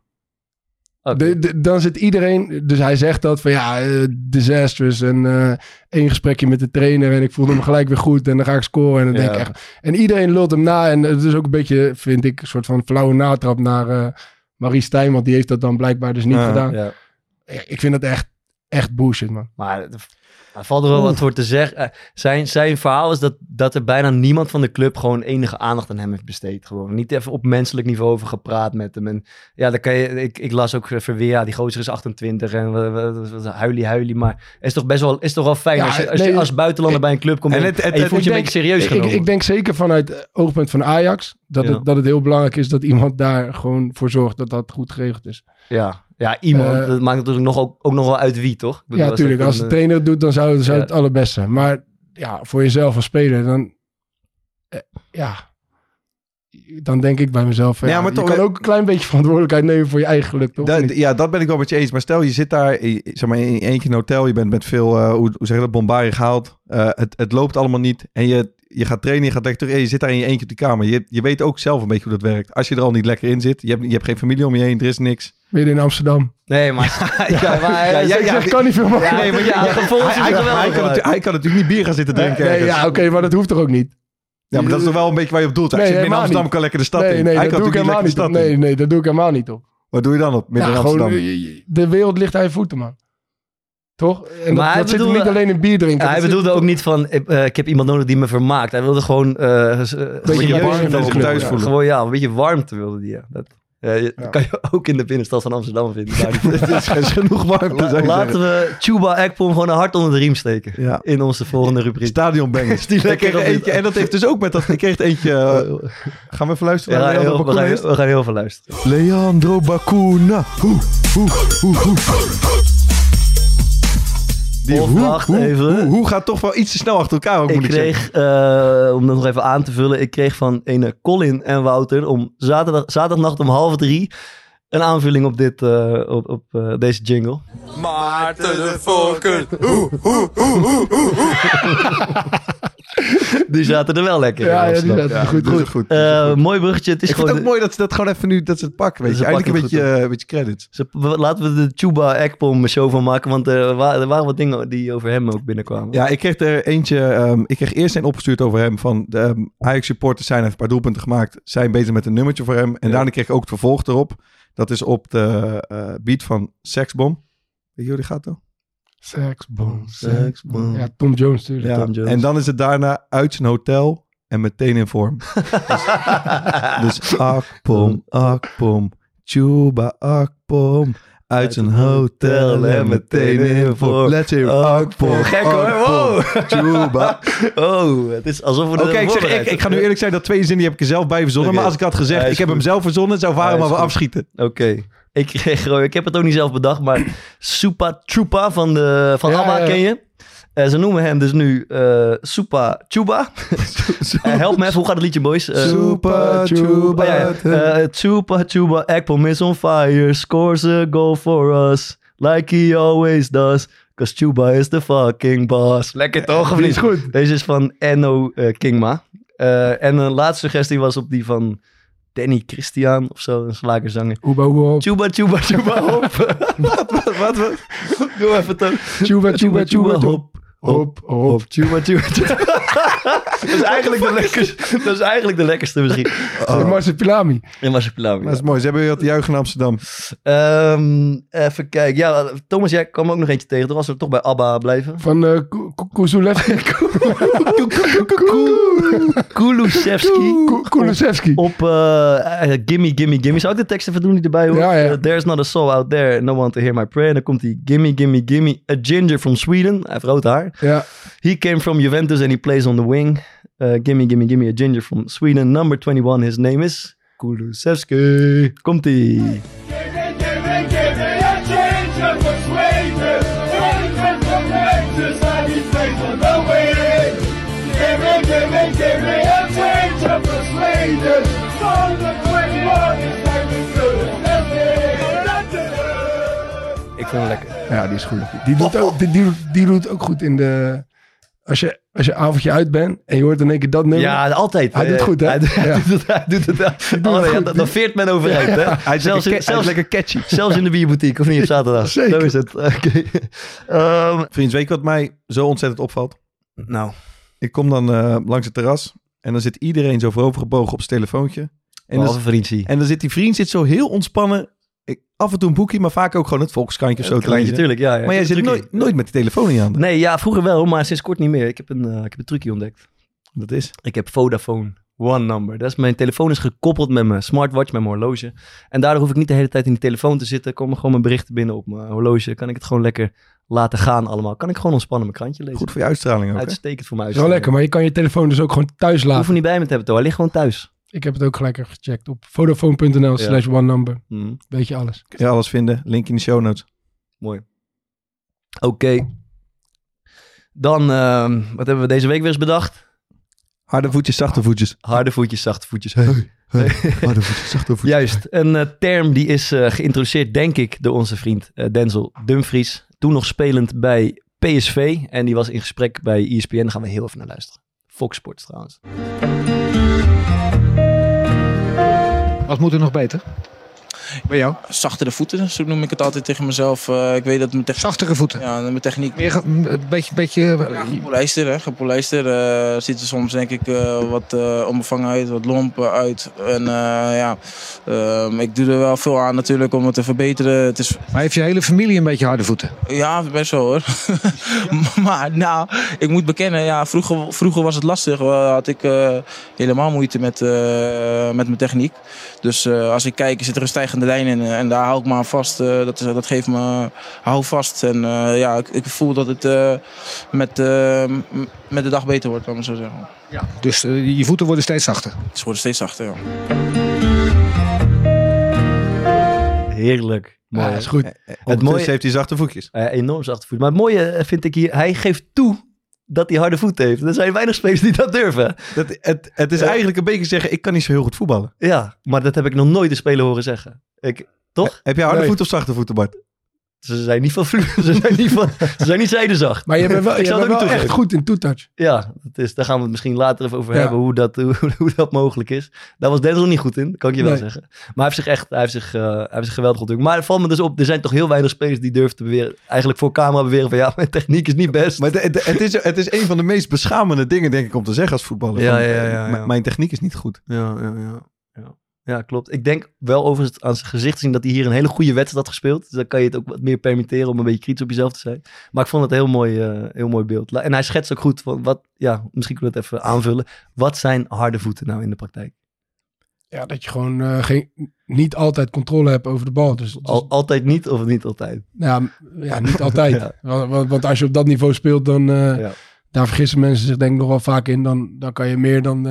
Okay. De, de, dan zit iedereen... Dus hij zegt dat van ja, uh, disastrous. En uh, één gesprekje met de trainer en ik voelde me gelijk weer goed. En dan ga ik scoren. En, dan ja. denk ik echt, en iedereen lult hem na. En het is ook een beetje, vind ik, een soort van flauwe natrap naar... Uh, Marie Stijn, want die heeft dat dan blijkbaar dus niet uh, gedaan. Ja. Ik vind dat echt, echt bullshit, man. Maar er valt er wel wat voor te zeggen. Zijn, zijn verhaal is dat, dat er bijna niemand van de club gewoon enige aandacht aan hem heeft besteed. Gewoon niet even op menselijk niveau over gepraat met hem. En ja, dan kan je, ik, ik las ook verweer, ja, die gozer is achtentwintig en huilie, huilie. Maar het is toch best wel, is toch wel fijn ja, als, je, als, nee, je als buitenlander ik, bij een club komt en, het, het, en je het, voelt je denk, een beetje serieus ik, genomen. Ik, ik denk zeker vanuit het oogpunt van Ajax dat, ja. het, dat het heel belangrijk is dat iemand daar gewoon voor zorgt dat dat goed geregeld is. Ja. Ja, iemand. Uh, dat maakt natuurlijk nog, ook, ook nog wel uit wie, toch? Bedoel, ja, natuurlijk. Als de een, trainer het doet, dan zou, zou ja. het allerbest zijn. Maar ja, voor jezelf als speler, dan... Eh, ja... Dan denk ik bij mezelf... Ja, ja, maar je toch, kan ook een klein beetje verantwoordelijkheid nemen voor je eigen geluk, toch? Da, ja, dat ben ik wel met je eens. Maar stel, je zit daar zeg maar, in één keer een hotel. Je bent met veel, uh, hoe, hoe zeg je dat, bombardie gehaald. Uh, het, het loopt allemaal niet. En je, je gaat trainen, je gaat lekker terug. En je zit daar in je eentje op die kamer. Je, je weet ook zelf een beetje hoe dat werkt. Als je er al niet lekker in zit. Je hebt, je hebt geen familie om je heen. Er is niks. Midden in Amsterdam. Nee, maar... Ja, ja, maar ja, ja, ja, ja, kan niet veel meer. Ja, nee, maar ja, gevolgens is het wel. Hij kan natuurlijk niet bier gaan zitten drinken. Nee, nee, ja, oké, okay, maar dat hoeft toch ook niet? Ja, maar dat is toch wel een beetje waar je op doelt. Als nee, je in Amsterdam niet. Kan lekker de stad nee, in. Nee, hij dat doe ik helemaal niet op. Nee, nee, dat doe ik helemaal niet op. Wat doe je dan op? Midden ja, in Amsterdam? Gewoon, de wereld ligt aan je voeten, man. Toch? En maar dat, dat bedoelde, zit hem niet alleen in bier drinken. Hij bedoelde zit... ook niet van, uh, ik heb iemand nodig die me vermaakt. Hij wilde gewoon... Uh, een beetje warmte thuis voelen. Gewoon, ja, een beetje warmte wilde die. Ja, je, ja. Dat kan je ook in de binnenstad van Amsterdam vinden. Het is, is genoeg warmte. La, laten we Chuba Akpom gewoon een hart onder de riem steken. Ja. In onze volgende rubriek. Stadionbangers. Die lekker eentje. Het... En dat heeft dus ook met dat... Ik kreeg het eentje... Uh, gaan we even luisteren? Ja, heel, we, gaan, we gaan heel veel luisteren. Leandro Bacuna. Hoe, hoe, hoe, hoe. Die hoe, hoe, even. Hoe, hoe gaat toch wel iets te snel achter elkaar. Ook, ik moet ik kreeg, uh, om dat nog even aan te vullen, ik kreeg van ene Colin en Wouter om zaterdag, zaterdagnacht om half drie een aanvulling op, dit, uh, op, op uh, deze jingle. Maarten de Fokker. Hoe, hoe, hoe, hoe, hoe. Die zaten er wel lekker in. Ja, ja, die zaten ja, goed. goed. goed. Uh, mooi bruggetje. Het is ik gewoon vind het ook de... mooi dat ze dat gewoon even nu, dat ze het pakken. Weet je. Eigenlijk een beetje, uh, een beetje credits. Ze, laten we de Chuba Akpom show van maken, want er waren wat dingen die over hem ook binnenkwamen. Ja, ik kreeg er eentje, um, ik kreeg eerst een opgestuurd over hem van de um, Ajax supporters zijn, heeft een paar doelpunten gemaakt, zijn bezig met een nummertje voor hem. En ja. daarna kreeg ik ook het vervolg erop. Dat is op de uh, beat van Sexbom. Weet je hoe die gaat dan? Sexbom, Sexbom. Ja, Tom Jones natuurlijk. Ja, Tom Jones. En dan is het daarna uit zijn hotel en meteen in vorm. dus dus Akpom, Akpom, Chuba Akpom. Uit, uit zijn hotel, hotel en meteen in vorm. Let's hear Akpom, Akpom, gek hoor, wow. Chuba. Oh, het is alsof we Oké, okay, ik, ik, ik ga nu eerlijk zijn dat twee zinnen die heb ik er zelf bij verzonnen. Okay. Maar als ik had gezegd, ik goed. heb hem zelf verzonnen, zou Varen maar wel afschieten. Oké. Okay. Ik, ik heb het ook niet zelf bedacht, maar Supa Trupa van, de, van ja, Abba ja, ja. ken je. Uh, ze noemen hem dus nu uh, Super Chuba. uh, help me even, hoe gaat het liedje, boys? Uh, Super Chuba. Uh, yeah. uh, Chuba Chuba Akpom is on fire. Scores a goal for us. Like he always does. Because Chuba is the fucking boss. Lekker toch? Of niet? Is goed. Deze is van Enno uh, Kingma. Uh, en een laatste suggestie was op die van Danny Christian of zo, een slagerzanger. Oeba, oeba, op. Chuba, chuba, chuba, hop. wat, wat, wat, wat? Doe even toch. Chuba, chuba, chuba, hop, hop, hop. Chuba, chuba, chuba. dat, is eigenlijk de lekkerste, dat is eigenlijk de lekkerste misschien. Oh. In Marsupilami. In Marsupilami, dat is ja. mooi. Ze hebben weer wat juichen in Amsterdam. Um, even kijken. Ja, Thomas, jij kwam ook nog eentje tegen. Toen was er toch bij ABBA blijven. Van uh, Kulusevski. Kulusevski. Kulusevski. Op uh, Gimme, Gimme, Gimme. Zou ik de tekst even doen die erbij hoort? Ja, ja. Uh, There's not a soul out there, no one to hear my prayer. En dan komt die Gimme, Gimme, Gimme. A ginger from Sweden. Hij heeft rood haar. Ja. He came from Juventus and he plays on the wing. Uh, gimme, gimme, gimme a ginger from Sweden. Number twenty-one, his name is Kulusevski. Komt-ie. Gimme, gimme, gimme a ginger from Sweden. He came from Juventus and he plays on the wing. Gimme, gimme, gimme a ginger from Sweden. Number twenty-one, his name is Kulusevski. Ik vind hem lekker. Ja, die is goed. Die doet ook, die, die, die doet ook goed in de... Als je, als je avondje uit bent en je hoort in één keer dat nummer. Ja, altijd. Hij uh, doet het goed, hè? Hij, ja. hij, doet, hij doet het. Hij doet het goed. Dan veert men overheid, ja, hè? Hij is zelfs, lekker, in, zelfs, lekker catchy. Zelfs in de bierboutique, of niet op zaterdag. Zeker. Zo is het. Okay. Um, Vriend, weet je wat mij zo ontzettend opvalt? Nou. Ik kom dan uh, langs het terras en dan zit iedereen zo voorovergebogen op zijn telefoontje. En dan, vriend, en dan zit die vriend zit zo heel ontspannen. Ik, af en toe een boekje, maar vaak ook gewoon het Volkskrantje of zo. Kleintje, tuurlijk, ja, ja. Maar jij zit nooit, nooit met de telefoon in je handen. Nee, ja, vroeger wel, maar sinds kort niet meer. Ik heb een, uh, ik heb een trucje ontdekt. Dat is? Ik heb Vodafone One Number. Dat is, mijn telefoon is gekoppeld met mijn smartwatch, met mijn horloge. En daardoor hoef ik niet de hele tijd in die telefoon te zitten. Komen gewoon mijn berichten binnen op mijn horloge. Kan ik het gewoon lekker laten gaan allemaal. Kan ik gewoon ontspannen mijn krantje lezen. Goed voor je uitstraling ook. Uitstekend voor mijn uitstraling. Wel lekker, maar je kan je telefoon dus ook gewoon thuis laten. Ik hoef er niet bij me te hebben, toch? Hij ligt gewoon thuis. Ik heb het ook gelijk even gecheckt op vodafone.nl slash one number. Mm. Weet je alles. Kun je alles vinden. Link in de show notes. Mooi. Oké. Okay. Dan, uh, wat hebben we deze week weer eens bedacht? Harde voetjes, zachte voetjes. Harde voetjes, zachte voetjes. Hey. Hey. Hey. Harde voetjes, zachte voetjes. Juist. Een uh, term die is uh, geïntroduceerd, denk ik, door onze vriend uh, Denzel Dumfries. Toen nog spelend bij P S V. En die was in gesprek bij E S P N. Daar gaan we heel even naar luisteren. Fox Sports trouwens. Wat moet er nog beter? Bij jou? Zachtere voeten, zo noem ik het altijd tegen mezelf. Uh, ik weet dat mijn techniek... Zachtere voeten? Ja, mijn techniek... Meer een beetje... beetje... Ja, gepolijster, hè. Gepolijster. Uh, ziet er soms, denk ik, uh, wat uh, onbevangen uit, wat lomp uit. En uh, ja, uh, ik doe er wel veel aan natuurlijk om het te verbeteren. Het is... Maar heeft je hele familie een beetje harde voeten? Ja, best wel, hoor. Maar nou, ik moet bekennen, ja, vroeger, vroeger was het lastig. Uh, had ik uh, helemaal moeite met, uh, met mijn techniek. Dus uh, als ik kijk, zit er een stijgende lijn in. En daar hou ik me aan vast. Uh, dat, is, dat geeft me hou vast. En uh, ja, ik, ik voel dat het uh, met, uh, met de dag beter wordt, laat maar zo zeggen. Ja. Dus uh, je voeten worden steeds zachter? Ze worden steeds zachter, ja. Heerlijk. Mooi, ja, dat is goed. Het mooie heeft hij zachte voetjes. Uh, enorm zachte voetjes. Maar het mooie vind ik hier, hij geeft toe dat hij harde voeten heeft. Er zijn weinig spelers die dat durven. Dat, het, het is ja. eigenlijk een beetje zeggen, ik kan niet zo heel goed voetballen. Ja, maar dat heb ik nog nooit de speler horen zeggen. Ik, toch? He, heb je harde nee. voeten of zachte voeten, Bart? Ze zijn niet van vloer. Ze zijn niet van, ze zijn niet zijdezacht. Maar je bent wel, ik je bent wel echt geven. goed in toetouch. Ja, dat is, daar gaan we het misschien later even over ja. hebben, hoe dat, hoe, hoe dat mogelijk is. Daar was Denzel niet goed in, kan ik je nee. wel zeggen. Maar hij heeft zich echt, hij heeft zich, uh, hij heeft zich geweldig ontwikkeld. Maar het valt me dus op, er zijn toch heel weinig spelers die durven te beweren, eigenlijk voor camera beweren van ja, mijn techniek is niet best. Maar het, het, is, het is een van de meest beschamende dingen, denk ik, om te zeggen als voetballer. Ja, van, ja, ja, ja, ja. Mijn techniek is niet goed. Ja, ja, ja. Ja, klopt. Ik denk wel overigens aan zijn gezicht te zien dat hij hier een hele goede wedstrijd had gespeeld. Dus dan kan je het ook wat meer permitteren om een beetje kritisch op jezelf te zijn. Maar ik vond het een heel mooi, uh, heel mooi beeld. En hij schetst ook goed van wat, ja, misschien kunnen we het even aanvullen. Wat zijn harde voeten nou in de praktijk? Ja, dat je gewoon uh, geen, niet altijd controle hebt over de bal. Dus, dus... Al, altijd niet of niet altijd? Nou, ja, niet altijd. Ja. Want, want als je op dat niveau speelt, dan... Uh... Ja. daar vergissen mensen zich denk ik nog wel vaak in. Dan, dan kan je meer dan uh,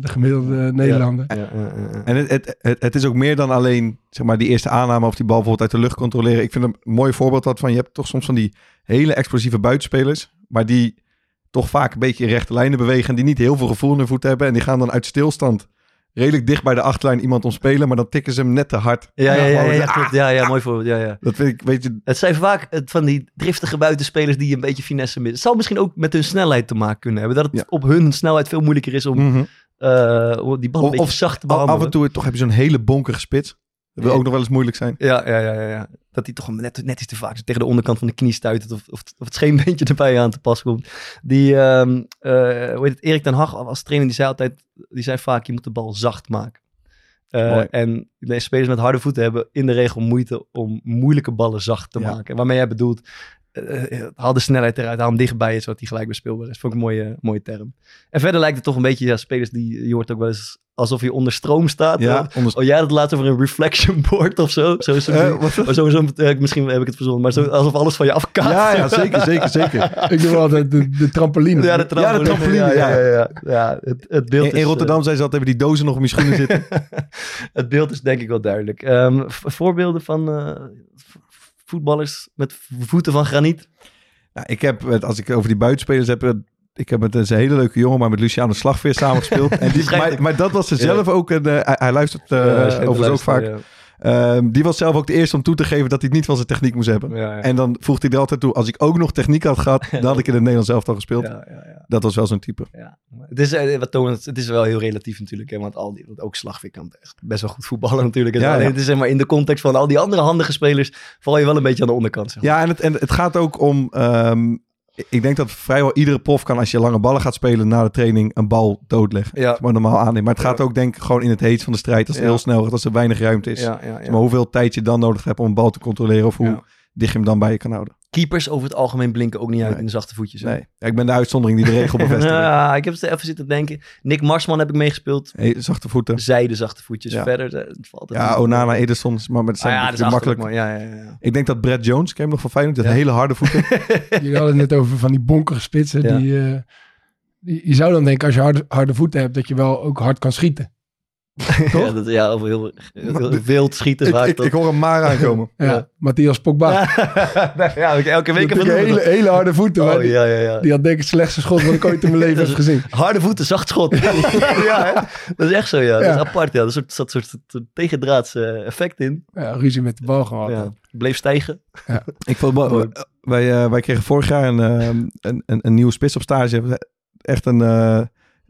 de gemiddelde Nederlander. Ja, ja, ja, ja. En het, het, het, het is ook meer dan alleen zeg maar die eerste aanname of die bal bijvoorbeeld uit de lucht controleren. Ik vind een mooi voorbeeld dat van je hebt toch soms van die hele explosieve buitenspelers. Maar die toch vaak een beetje in rechte lijnen bewegen. Die niet heel veel gevoel in hun voeten hebben. En die gaan dan uit stilstand redelijk dicht bij de achterlijn iemand omspelen, maar dan tikken ze hem net te hard. Ja, ja, ja, ja, ja, klopt. Ja, ja, mooi voorbeeld. Ja, ja. Dat vind ik, weet je... Het zijn vaak van die driftige buitenspelers die een beetje finesse missen. Het zou misschien ook met hun snelheid te maken kunnen hebben. Dat het ja. op hun snelheid veel moeilijker is om mm-hmm. uh, die bal een of, beetje zacht te behandelen. Af en toe toch heb je zo'n hele bonkige spits. Dat wil ja. ook nog wel eens moeilijk zijn. Ja, ja, ja, ja, ja. Dat hij toch net, net iets te vaak tegen de onderkant van de knie stuitert. Of, of, of het scheenbeentje erbij aan te pas komt. Die, um, uh, hoe heet het, Erik ten Hag als trainer, die zei altijd, die zei vaak, je moet de bal zacht maken. Uh, en de spelers met harde voeten hebben in de regel moeite om moeilijke ballen zacht te ja. maken. Waarmee jij bedoelt, uh, haal de snelheid eruit, haal hem dichtbij, zodat hij gelijk bespeelbaar is. Vond ik een mooie, mooie term. En verder lijkt het toch een beetje, ja, spelers die, je hoort ook wel eens, alsof je onder stroom staat. Ja, onder... Oh ja, dat laatst over een reflection board of zo. zo, zo, zo, uh, zo, zo, zo uh, misschien heb ik het verzonnen, maar zo, alsof alles van je afkaatst. Ja, ja, zeker, zeker, zeker. Ik doe altijd de, de trampoline. Ja, de trampoline. Ja, de trampoline. Ja, ja, ja, ja. Ja, het, het beeld in, is, in Rotterdam uh, zijn ze altijd, hebben die dozen nog om je schoenen zitten. Het beeld is denk ik wel duidelijk. Um, voorbeelden van uh, voetballers met voeten van graniet? Nou, ik heb, als ik over die buitenspelers heb... Ik heb met een hele leuke jongen, maar met Luciano Slagveer samengespeeld. En die, maar, maar dat was ze zelf ja. ook. En, uh, hij, hij luistert uh, ja, hij overigens luisteren, ook vaak. Ja. Um, die was zelf ook de eerste om toe te geven dat hij het niet van zijn techniek moest hebben. Ja, ja. En dan voegde hij er altijd toe, als ik ook nog techniek had gehad, dan had ik in het Nederlands elftal gespeeld. Ja, ja, ja. Dat was wel zo'n type. Ja. Het, is, het is wel heel relatief natuurlijk, hè, want al die, want ook Slagveer kan echt best wel goed voetballen natuurlijk. Ja, ja. Het is, zeg maar, in de context van al die andere handige spelers val je wel een beetje aan de onderkant. Zeg maar. Ja, en het, en het gaat ook om... Um, Ik denk dat vrijwel iedere prof kan, als je lange ballen gaat spelen na de training, een bal doodleggen. Ja. Maar normaal aannemen. Maar het gaat ook denk ik gewoon in het heet van de strijd. Als het ja. heel snel gaat, als er weinig ruimte is. Ja, ja, ja. Dus maar hoeveel tijd je dan nodig hebt om een bal te controleren. Of hoe ja. dicht je hem dan bij je kan houden. Keepers over het algemeen blinken ook niet uit nee. in de zachte voetjes. Hè? Nee, ja, ik ben de uitzondering die de regel bevestigt. Ja, ik heb het even zitten denken. Nick Marsman heb ik meegespeeld. Hey, zachte voeten. Zijde zachte voetjes. Ja. Verder het valt het ja, Onana, Ederson. Maar met zijn ah, ja, dat is makkelijk. Ja, ja, ja. Ik denk dat Brad Jones, ik ken hem nog van Feyenoord, dat ja. hele harde voeten. Je had het net over van die bonkere spitsen. Ja. Die, uh, die, je zou dan denken, als je harde, harde voeten hebt, dat je wel ook hard kan schieten. Ja, dat, ja, over heel, heel wild schieten vaak. Ik, ik, ik hoor hem maar aankomen. Ja, ja. Matthias Pogba. Ja, ja, elke week heb hele, hele harde voeten. Oh, die, ja, ja, ja. die had denk ik het slechtste schot wat ik ooit in mijn leven heb gezien. Harde voeten, zacht schot. Ja, hè? Dat is echt zo, ja. ja. Dat is apart, ja. Er zat een soort, soort tegendraads uh, effect in. Ja, ruzie met de bal gehad. Ja. Bleef stijgen. Ja. Ik vond, oh. wij, uh, wij kregen vorig jaar een, uh, een, een, een nieuwe spits op stage. Echt een... Uh,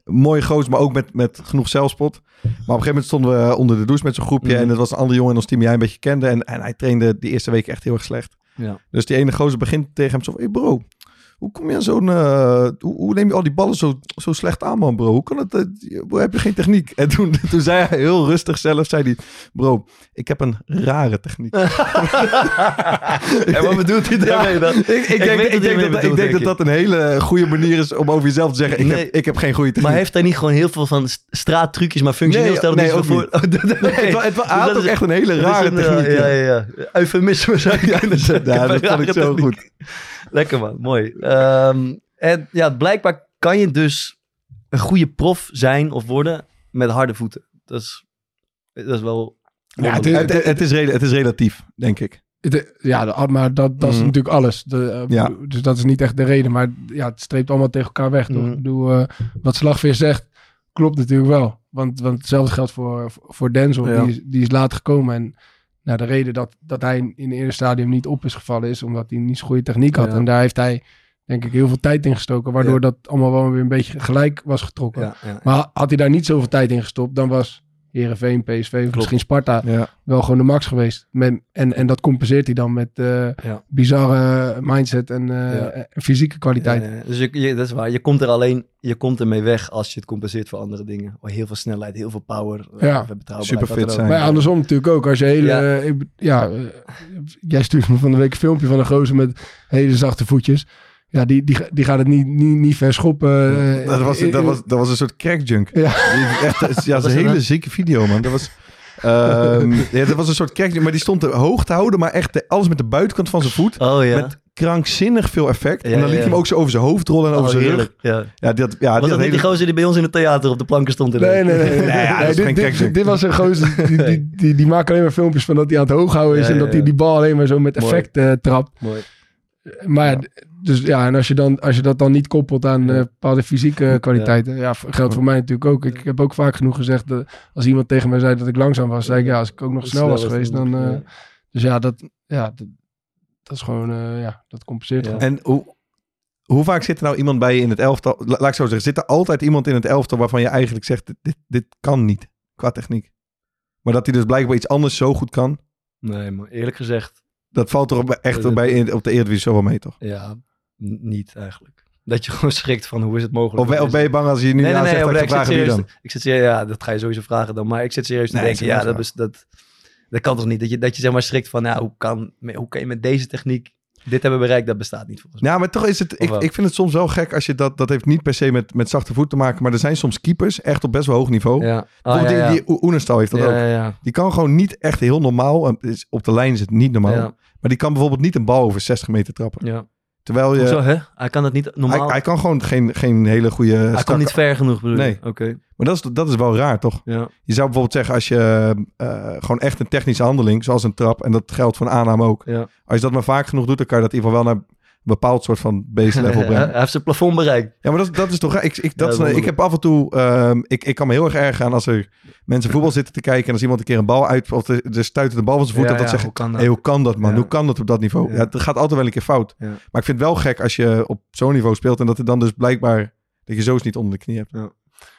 mooie goos, maar ook met, met genoeg zelfspot. Maar op een gegeven moment stonden we onder de douche met zo'n groepje. Mm. En dat was een andere jongen in ons team die hij een beetje kende. En, en hij trainde die eerste week echt heel erg slecht. Ja. Dus die ene gozer begint tegen hem zo van... Hey bro, hoe kom je aan zo'n... Uh, hoe, hoe neem je al die ballen zo, zo slecht aan, man, bro? Hoe kan het? Uh, heb je geen techniek? En toen, toen zei hij heel rustig zelf, zei hij... Bro, ik heb een rare techniek. En wat bedoelt hij daarmee dan? Ik, ik, ik denk, ik denk, dat, bedoelt, ik denk denk dat dat een hele goede manier is om over jezelf te zeggen... Ik, nee, heb, ik heb geen goede techniek. Maar heeft hij niet gewoon heel veel van straattrucjes, maar functioneel nee, stelt nee, niet ook voor? Niet. nee, het, het, het had dus ook is, echt een hele rare een, techniek. Uh, ja, ja, ja. Eufemisme zou ik kunnen zeggen. Ja, dat vond ik zo goed. Lekker man, mooi. Um, en ja, blijkbaar kan je dus een goede prof zijn of worden met harde voeten. Dat is, dat is wel... Ja, het, het, het, het, is re- het is relatief, denk ik. Het, ja, maar dat, dat is mm. natuurlijk alles. De, uh, ja. Dus dat is niet echt de reden. Maar ja, het streept allemaal tegen elkaar weg. Mm. Ik bedoel, uh, wat Slagveer zegt, klopt natuurlijk wel. Want, want hetzelfde geldt voor, voor Denzel, ja. die, die is laat gekomen en... Nou, de reden dat, dat hij in het eerste stadium niet op is gevallen is omdat hij niet zo'n goede techniek had. Ja. En daar heeft hij, denk ik, heel veel tijd in gestoken. Waardoor ja. dat allemaal wel weer een beetje gelijk was getrokken. Ja, ja, ja. Maar had hij daar niet zoveel tijd in gestopt, dan was Heerenveen, P S V, Klopt. misschien Sparta ja. wel gewoon de max geweest. Met, en, en dat compenseert hij dan met uh, ja. bizarre mindset en, uh, ja. en fysieke kwaliteit. Ja, ja, ja. Dus je, je, dat is waar. Je komt er alleen, je komt ermee weg als je het compenseert voor andere dingen. Oh, heel veel snelheid, heel veel power. Ja, super fit zijn. Maar ja, andersom natuurlijk ook. Als je hele, ja. Uh, ik, ja, uh, jij stuurt me van de week een filmpje van een gozer met hele zachte voetjes. Ja, die, die, die gaat het niet, niet, niet verschoppen. Uh, dat, was, dat, was, dat was een soort crackjunk. Ja, echt, ja dat was een hele zieke video, man. Dat was, um, ja, dat was een soort crackjunk, maar die stond er hoog te houden, maar echt de, alles met de buitenkant van zijn voet. Oh ja. Met krankzinnig veel effect. Ja, en dan liet ja. hem ook zo over zijn hoofd rollen en over oh, zijn rug. Ja. Ja, dat, ja, was dat, dat niet hele... die gozer die bij ons in het theater op de planken stond? Nee, nee, nee. nee, nee, ja, nee dit, dit, dit, dit was een gozer, die, die, die, die, die maakt alleen maar filmpjes van dat hij aan het hoog houden is. Ja, en ja, dat hij ja. die bal alleen maar zo met effect uh, trapt. Mooi. Maar ja. Dus ja, en als je, dan, als je dat dan niet koppelt aan uh, bepaalde fysieke kwaliteiten. Ja, ja geldt voor mij natuurlijk ook. Ik heb ook vaak genoeg gezegd, dat als iemand tegen mij zei dat ik langzaam was, zei ik ja, als ik ook nog snel was geweest, dan... Uh, dus ja, dat... Ja, dat Dat is gewoon, uh, ja, dat compenseert. Ja. En hoe, hoe vaak zit er nou iemand bij je in het elftal? La, laat ik zo zeggen, zit er altijd iemand in het elftal waarvan je eigenlijk zegt, dit, dit kan niet, qua techniek. Maar dat hij dus blijkbaar iets anders zo goed kan? Nee, maar eerlijk gezegd... Dat valt toch echt het, bij in, op de Eredivisie zo wel mee, toch? Ja, niet eigenlijk. Dat je gewoon schrikt van, hoe is het mogelijk? Of ben, of ben je bang als je nu nee, aan nee, zegt, nee, dat vragen serieus, die dan? Ik zit serieus, ja, dat ga je sowieso vragen dan. Maar ik zit serieus te nee, denken, ja, dat is... Dat, Dat kan toch niet? Dat je, dat je zeg maar schrikt van, nou, hoe kan, hoe kan je met deze techniek dit hebben bereikt? Dat bestaat niet volgens mij. Ja, maar toch is het, ik, ik vind het soms wel gek als je dat, dat heeft niet per se met, met zachte voet te maken, maar er zijn soms keepers, echt op best wel hoog niveau. Ja. Oh, ja, ja. Die, die Oenestal heeft dat ja, ook. Ja, ja. Die kan gewoon niet echt heel normaal, op de lijn is het niet normaal, ja. maar die kan bijvoorbeeld niet een bal over zestig meter trappen. Ja. Terwijl je... Hoezo, hè? Hij kan dat niet normaal... Hij, hij kan gewoon geen, geen hele goede... Hij strak... kan niet ver genoeg, bedoel je? Nee. Okay. Maar dat is, dat is wel raar, toch? Ja. Je zou bijvoorbeeld zeggen, als je uh, gewoon echt een technische handeling, zoals een trap, en dat geldt voor een aanname ook. Ja. Als je dat maar vaak genoeg doet, dan kan je dat in ieder geval wel naar een bepaald soort van base level brengen. Ja, hij heeft zijn plafond bereikt. Ja, maar dat, dat is toch raar? Ik, ik, dat ja, is, ik heb af en toe... Uh, ik, ik kan me heel erg erg aan als er mensen voetbal zitten te kijken en als iemand een keer een bal uit... Of de, de stuit de bal van zijn voet, ja, dat ja, dat zegt... Hoe, hey, hoe kan dat, man? Ja. Hoe kan dat op dat niveau? Het ja. ja, gaat altijd wel een keer fout. Ja. Maar ik vind het wel gek als je op zo'n niveau speelt en dat er dan dus blijkbaar... Dat je zo's niet onder de knie hebt. Ja.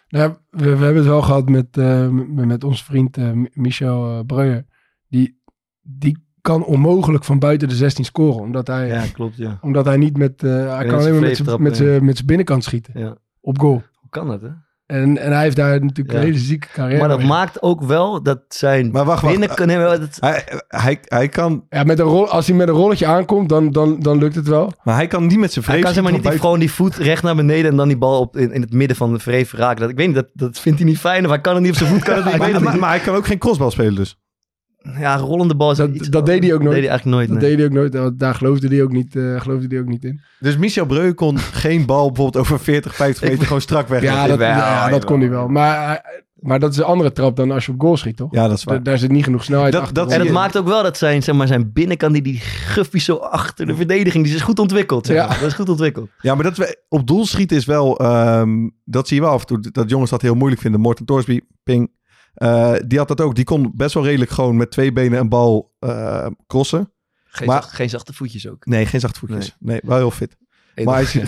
Nou, we, we hebben het wel gehad met, uh, met, met onze vriend uh, Michel uh, Breuer. Die, die kan onmogelijk van buiten de zestien scoren. Omdat hij, ja, klopt, ja. Omdat hij niet met... Uh, hij kan alleen maar met zijn binnenkant schieten. Ja. Op goal. Hoe kan dat, hè? En, en hij heeft daar natuurlijk ja. een hele zieke carrière. Maar dat mee. Maakt ook wel dat zijn... Maar wacht, wacht. Binnen... Uh, nee, dat... Hij, hij, hij kan... Ja, met een rol, als hij met een rolletje aankomt, dan, dan, dan lukt het wel. Maar hij kan niet met zijn vreef... Hij kan zeg maar niet die, gewoon die voet recht naar beneden en dan die bal op, in, in het midden van de vreef raken. Dat, ik weet niet, dat, dat vindt hij niet fijn. Of hij kan het niet op zijn voet. Kan het niet, ja, maar, maar, maar hij kan ook geen crossbal spelen dus. Ja, rollende bal is dat, iets, dat deed hij ook nooit. Deed hij eigenlijk nooit dat nee. deed hij ook nooit. Daar geloofde hij ook niet, uh, geloofde hij ook niet in. Dus Michel Breu kon geen bal bijvoorbeeld over veertig, vijftig meter ik, gewoon strak weg. Ja, dat, ja, ja, dat kon hij wel. Maar, maar dat is een andere trap dan als je op goal schiet, toch? Ja, dat is waar. Da- daar zit niet genoeg snelheid dat, achter. Dat, en het maakt ook wel dat zijn, zeg maar, zijn binnenkant, die, die guffie zo achter de verdediging, die is goed ontwikkeld. Zeg maar. ja. Dat is goed ontwikkeld. Ja, maar dat we, op doel schieten is wel, um, dat zie je wel af en toe, dat jongens dat heel moeilijk vinden. Morten Torsby, ping. Uh, die had dat ook. Die kon best wel redelijk gewoon met twee benen een bal uh, crossen. Geen, maar, zacht, geen zachte voetjes ook. Nee, geen zachte voetjes. Nee, nee wel heel fit. Eén maar als je...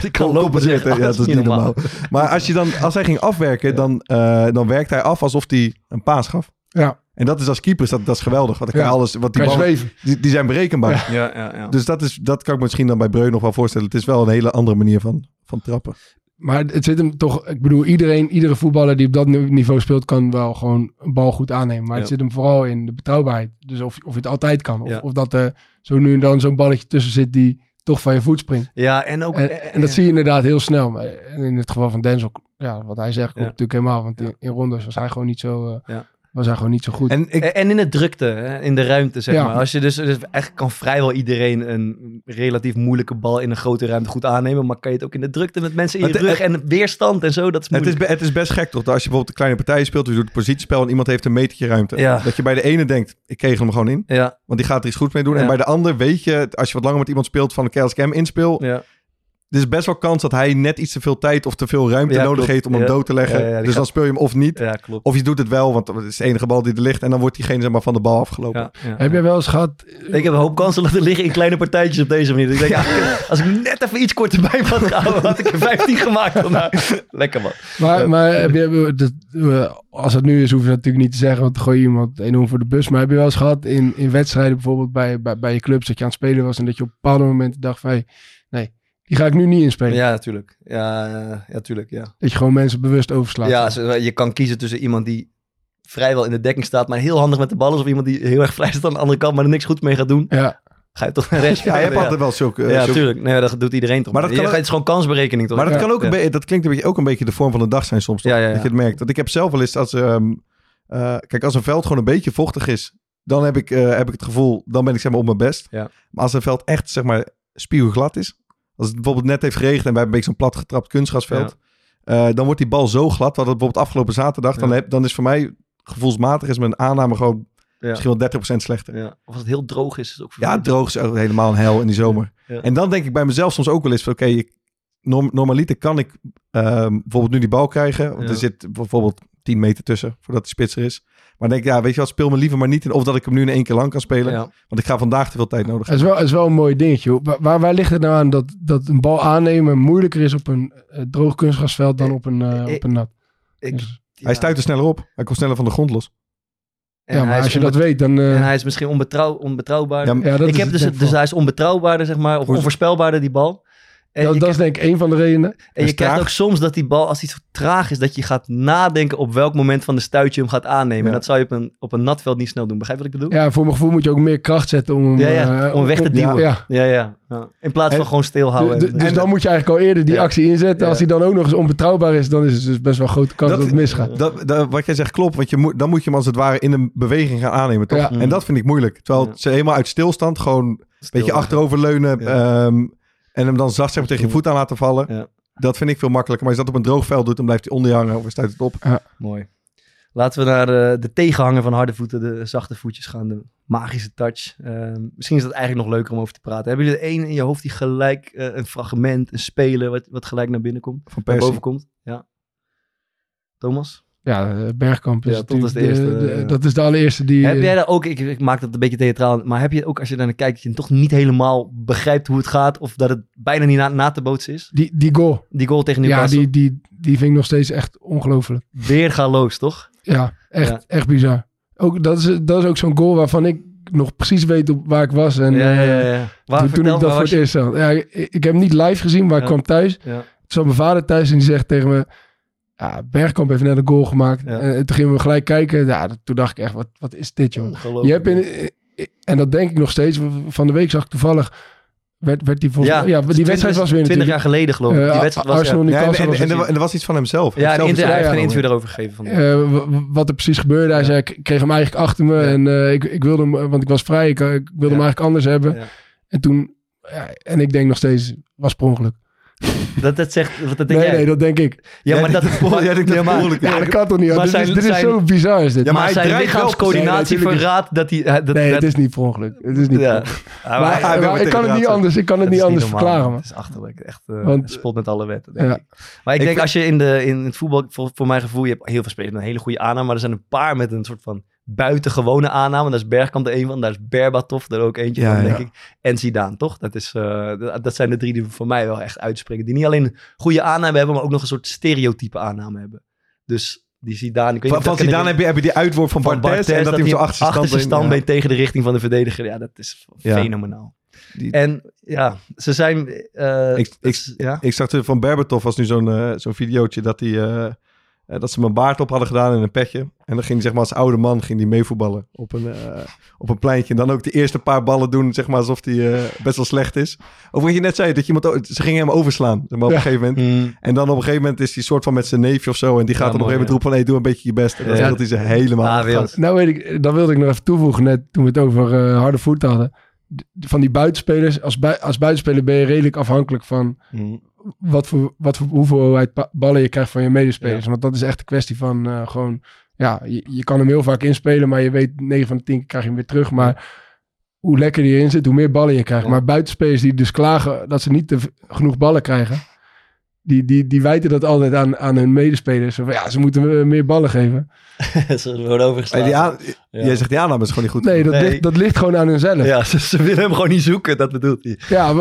Die kan lopen zeggen. Ja, dat is niet normaal. normaal. Maar als, je dan, als hij ging afwerken, ja. dan, uh, dan werkt hij af alsof hij een paas gaf. Ja. En dat is als keepers, dat, dat is geweldig. Want dan kan ja. alles, wat die, bal, die, die zijn berekenbaar. Ja. Ja, ja, ja. Dus dat, is, dat kan ik me misschien dan bij Breu nog wel voorstellen. Het is wel een hele andere manier van, van trappen. Maar het zit hem toch... Ik bedoel, iedereen, iedere voetballer die op dat niveau speelt... kan wel gewoon een bal goed aannemen. Maar ja. het zit hem vooral in de betrouwbaarheid. Dus of, of je het altijd kan. Of, ja. of dat er zo nu en dan zo'n balletje tussen zit... die toch van je voet springt. Ja, en ook... En, en, en dat ja. zie je inderdaad heel snel. Maar in het geval van Denzel... Ja, wat hij zegt, ja. natuurlijk helemaal. Want in, in rondes was hij gewoon niet zo... Uh, ja. was hij gewoon niet zo goed. En, ik... en in het drukte, hè? In de ruimte, zeg ja. maar. Als je dus, dus eigenlijk kan vrijwel iedereen een relatief moeilijke bal in een grote ruimte goed aannemen, maar kan je het ook in de drukte met mensen in je het, rug en weerstand en zo, dat is moeilijk. Het is, het is best gek, toch? Als je bijvoorbeeld een kleine partij speelt, je doet het positiespel en iemand heeft een metertje ruimte. Ja. Dat je bij de ene denkt, ik kegel hem gewoon in, ja. want die gaat er iets goed mee doen. Ja. En bij de ander weet je, als je wat langer met iemand speelt, van oké, als ik hem inspeel... Ja. Er is best wel kans dat hij net iets te veel tijd of te veel ruimte ja, nodig klopt. heeft om hem ja. dood te leggen. Ja, ja, dus gaat... dan speel je hem of niet. Ja, of je doet het wel, want het is de enige bal die er ligt. En dan wordt diegene zeg maar, van de bal afgelopen. Ja, ja, heb jij wel eens gehad... Ik heb een hoop kansen laten liggen in kleine partijtjes op deze manier. Dus ik denk, ja, als ik net even iets korter bij had gehouden, had ik er vijftien gemaakt. Vandaag. Lekker man. Maar, ja. maar heb je, dat, als het nu is, hoef je dat natuurlijk niet te zeggen. Want gooi je iemand enorm voor de bus. Maar heb je wel eens gehad in, in wedstrijden bijvoorbeeld bij, bij, bij je clubs dat je aan het spelen was. En dat je op bepaalde momenten dacht van... Hey, nee. Die ga ik nu niet inspelen. Ja, natuurlijk. Ja, ja, tuurlijk, ja. Dat je gewoon mensen bewust overslaat. Ja, je kan kiezen tussen iemand die vrijwel in de dekking staat, maar heel handig met de bal is, of iemand die heel erg vrij staat aan de andere kant, maar er niks goed mee gaat doen. Ja. Ga je toch naar rechts? Ja, je hebt ja. altijd wel zulke... Ja, natuurlijk. Uh, nee, dat doet iedereen toch. Maar dat kan je, ook... Het is gewoon kansberekening toch? Maar dat, ja. kan ook een ja. be- dat klinkt een beetje, ook een beetje de vorm van de dag zijn soms. Toch? Ja, ja, ja. Dat je het merkt. Want ik heb zelf wel eens als... Um, uh, kijk, als een veld gewoon een beetje vochtig is, dan heb ik, uh, heb ik het gevoel, dan ben ik zeg maar op mijn best. Ja. Maar als een veld echt zeg maar... spiegelglad is. Als het bijvoorbeeld net heeft geregend en wij hebben een beetje zo'n plat getrapt kunstgrasveld. Ja. Uh, dan wordt die bal zo glad. Wat het bijvoorbeeld afgelopen zaterdag. Ja. Dan, heb, dan is voor mij gevoelsmatig is mijn aanname gewoon ja. misschien wel dertig procent slechter. Ja. Of als het heel droog is. Is het ook ja, droog is ook helemaal een hel in die zomer. Ja. Ja. En dan denk ik bij mezelf soms ook wel eens van oké, okay, norm, normaliter kan ik uh, bijvoorbeeld nu die bal krijgen. Want ja. er zit bijvoorbeeld tien meter tussen voordat hij spitser is. Maar dan denk ik, ja, weet je wat, speel me liever maar niet in. Of dat ik hem nu in één keer lang kan spelen. Ja. Want ik ga vandaag te veel tijd nodig hebben. Het is, is wel een mooi dingetje. Waar, waar, waar ligt het nou aan dat, dat een bal aannemen moeilijker is op een uh, droog kunstgrasveld dan op een, uh, ik, op een nat? Ik, dus. ja. Hij stuit er sneller op. Hij komt sneller van de grond los. En ja, maar als je onbetrouw... dat weet, dan... Uh... En hij is misschien onbetrouw, onbetrouwbaar. Ja, ja, ik heb dus, het, dus hij is onbetrouwbaarder, zeg maar. Of onvoorspelbaarder, die bal. En dat dat krijgt, is denk ik één van de redenen. En je traag. krijgt ook soms dat die bal, als die zo traag is, dat je gaat nadenken op welk moment van de stuit je hem gaat aannemen. Ja. En dat zou je op een, op een natveld niet snel doen. Begrijp je wat ik bedoel? Ja, voor mijn gevoel moet je ook meer kracht zetten om... Ja, ja. Uh, om weg te duwen. Ja. Ja, ja, ja. In plaats van en, gewoon stilhouden. Dus, dus en, dan moet je eigenlijk al eerder die ja. actie inzetten. Ja. Als hij dan ook nog eens onbetrouwbaar is, dan is het dus best wel een grote kans dat, dat het misgaat. Dat, dat, wat jij zegt klopt, want je moet, dan moet je hem als het ware in een beweging gaan aannemen, toch? Ja. En dat vind ik moeilijk. Terwijl ja. ze helemaal uit stilstand gewoon Stil, een beetje achteroverleunen... Ja. Um, en hem dan zacht zeg maar, tegen je voet aan laten vallen. Ja. Dat vind ik veel makkelijker. Maar als je dat op een droog veld doet, dan blijft hij onderhangen of stuit het op. Ja. Mooi. Laten we naar de, de tegenhanger van harde voeten, de zachte voetjes gaan. De magische touch. Uh, misschien is dat eigenlijk nog leuker om over te praten. Hebben jullie er één in je hoofd die gelijk uh, een fragment, een speler, wat, wat gelijk naar binnen komt? Van naar boven komt? Ja. Thomas? Ja, Bergkamp is ja, dat, is de eerste, de, de, ja. dat is de allereerste die... Heb jij daar ook, ik, ik maak dat een beetje theatraal, maar heb je ook als je daar naar kijkt, dat je toch niet helemaal begrijpt hoe het gaat of dat het bijna niet na, na te bootsen is? Die, die goal. Die goal tegen Newcastle. Ja, die, die, die vind ik nog steeds echt ongelooflijk. Weergaloos, toch? Ja, echt, ja. echt bizar. Ook, dat, is, dat is ook zo'n goal waarvan ik nog precies weet op waar ik was. En, ja, ja, ja. ja. Waar, toen vertel, ik dat waar voor het je? eerst had. Ja, ik, ik heb hem niet live gezien, maar ja. ik kwam thuis. Ja. Toen zat mijn vader thuis en die zegt tegen me... Ja, Bergkamp heeft net een goal gemaakt. Ja. En toen gingen we gelijk kijken. Ja, toen dacht ik echt, wat, wat is dit, joh? Je hebt in, en dat denk ik nog steeds. Van de week zag ik toevallig... Werd, werd die volgens ja, ja, die wedstrijd was weer... twintig jaar geleden, geloof ik. Uh, die wedstrijd was, Arsenal, ja. Newcastle, ja, en, en, en, en, en er was iets van hemzelf. Ja, hemzelf inter, hij heeft ja, een interview daarover gegeven. Van uh, wat er precies gebeurde. Hij ja. zei, ik kreeg hem eigenlijk achter me. Ja. En uh, ik, ik wilde hem... Want ik was vrij. Ik, ik wilde ja. hem eigenlijk anders hebben. Ja. En toen... Ja, en ik denk nog steeds, was per ongeluk. Dat, dat zegt, dat denk nee, jij. nee, dat denk ik. Ja, maar dat is ongelooflijk. Ja, dat kan toch niet. Dit zijn, is zijn, zo bizar. Is dit. Ja, maar, maar zijn lichaamscoördinatie nee, verraadt dat hij... Dat, nee, dat, het is niet per ongeluk. Het is niet ja. maar, maar, maar, maar, ik kan het niet anders, ik kan het niet anders verklaren. Het is achterlijk. Echt uh, Want, spot met alle wetten. Denk ja. ik. Maar ik, ik denk vind, als je in, de, in het voetbal, voor, voor mijn gevoel, je hebt heel veel spelers met een hele goede aanname, maar er zijn een paar met een soort van buitengewone aanname. Daar is Bergkamp er een van. Daar is Berbatov er ook eentje ja, van, denk ja. ik. En Zidane, toch? Dat, is, uh, dat, dat zijn de drie die voor mij wel echt uitspringen. Die niet alleen een goede aanname hebben, maar ook nog een soort stereotype aanname hebben. Dus die Zidane... Ik weet van van Zidane ik, heb, je, heb je die uitwoord van, van Barthez. En dat, dat hij hem zo achterste, achterste standbeen ja. tegen de richting van de verdediger. Ja, dat is ja. fenomenaal. Die, en ja, ze zijn... Uh, ik, ik, ja? ik zag van Berbatov was nu zo'n uh, zo'n videootje dat hij... Uh, dat ze mijn baard op hadden gedaan en een petje. En dan ging hij zeg maar als oude man ging die meevoetballen op een, uh, op een pleintje. En dan ook de eerste paar ballen doen, zeg maar, alsof die uh, best wel slecht is. Of wat je net zei, dat je iemand, ze gingen hem overslaan zeg maar, op ja. een gegeven moment. Mm. En dan op een gegeven moment is hij soort van met zijn neefje of zo. En die gaat ja, dan mooi, op een gegeven moment ja. roepen van, hey, doe een beetje je best. En dan ja, ja. hij ze helemaal. Ah, nou weet ik, dan wilde ik nog even toevoegen net toen we het over uh, harde voet hadden. Van die buitenspelers, als, bui- als buitenspeler ben je redelijk afhankelijk van... Mm. Wat voor, wat voor hoeveelheid ballen je krijgt van je medespelers. Ja. Want dat is echt een kwestie van uh, gewoon... Ja, je, je kan hem heel vaak inspelen, maar je weet... negen van de tien keer krijg je hem weer terug. Maar hoe lekker die erin zit, hoe meer ballen je krijgt. Ja. Maar buitenspelers die dus klagen dat ze niet te v- genoeg ballen krijgen... Die, die, die wijten dat altijd aan, aan hun medespelers. Van, ja, ze moeten meer ballen geven. Ze worden overgestaan. Hey, aan, ja. Jij zegt, die aanname is gewoon niet goed. Nee, dat, nee. Ligt, dat ligt gewoon aan hunzelf. Ja, ze, ze willen hem gewoon niet zoeken, dat bedoelt hij. Ja,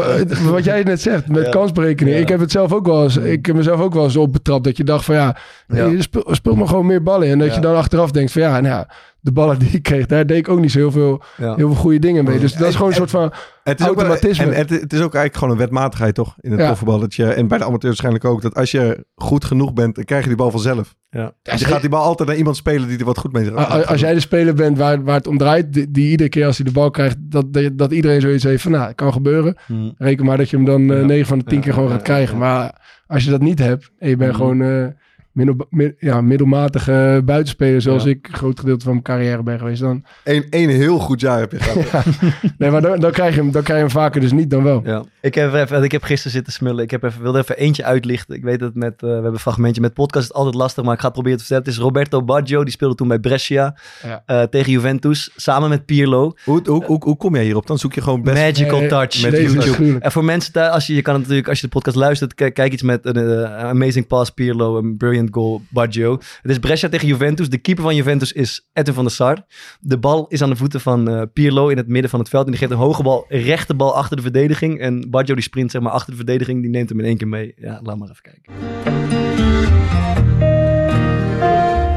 wat jij net zegt, met ja. kansberekening. Ja. Ik heb het zelf ook wel eens, ik heb mezelf ook wel eens opbetrapt. Dat je dacht van, ja, ja. Speel, speel maar gewoon meer ballen. En dat ja. je dan achteraf denkt van, ja, nou ja. De ballen die ik kreeg, daar deed ik ook niet zo heel veel, ja. heel veel goede dingen mee. Dus dat is gewoon een en, soort van het automatisme. Wel, en het, het is ook eigenlijk gewoon een wetmatigheid, toch? In het profvoetbal. Ja. En bij de amateurs waarschijnlijk ook. Dat als je goed genoeg bent, dan krijg je die bal vanzelf. Ja. Dus je gaat die bal altijd naar iemand spelen die er wat goed mee is. Als, als jij de speler bent waar, waar het om draait, die, die iedere keer als hij de bal krijgt, dat, dat iedereen zoiets heeft van, nou, het kan gebeuren. Hmm. Reken maar dat je hem dan uh, negen van de tien ja. keer gewoon ja. gaat krijgen. Maar als je dat niet hebt en je bent hmm. gewoon... Uh, middel, mid, ja, middelmatige buitenspeler zoals ja. ik een groot gedeelte van mijn carrière ben geweest. Dan... Eén één heel goed jaar heb je gehad. Ja. Nee, maar dan, dan, krijg je hem, dan krijg je hem vaker dus niet dan wel. Ja. Ik, heb even, ik heb gisteren zitten smullen. Ik heb even, wilde even eentje uitlichten. Ik weet dat met, uh, we hebben een fragmentje. Met podcast is het altijd lastig, maar ik ga het proberen te vertellen. Het is Roberto Baggio, die speelde toen bij Brescia ja. uh, tegen Juventus, samen met Pirlo. Hoe, hoe, hoe, hoe kom jij hierop? Dan zoek je gewoon best... Magical nee, touch met YouTube. YouTube. En voor mensen thuis, als je, je kan natuurlijk, als je de podcast luistert, k- kijk iets met een uh, amazing pass, Pirlo, een brilliant goal, Baggio. Het is Brescia tegen Juventus. De keeper van Juventus is Edwin van der Sar. De bal is aan de voeten van uh, Pirlo in het midden van het veld. En die geeft een hoge bal, rechte bal achter de verdediging. En Baggio die sprint zeg maar achter de verdediging, die neemt hem in één keer mee. Ja, laat maar even kijken.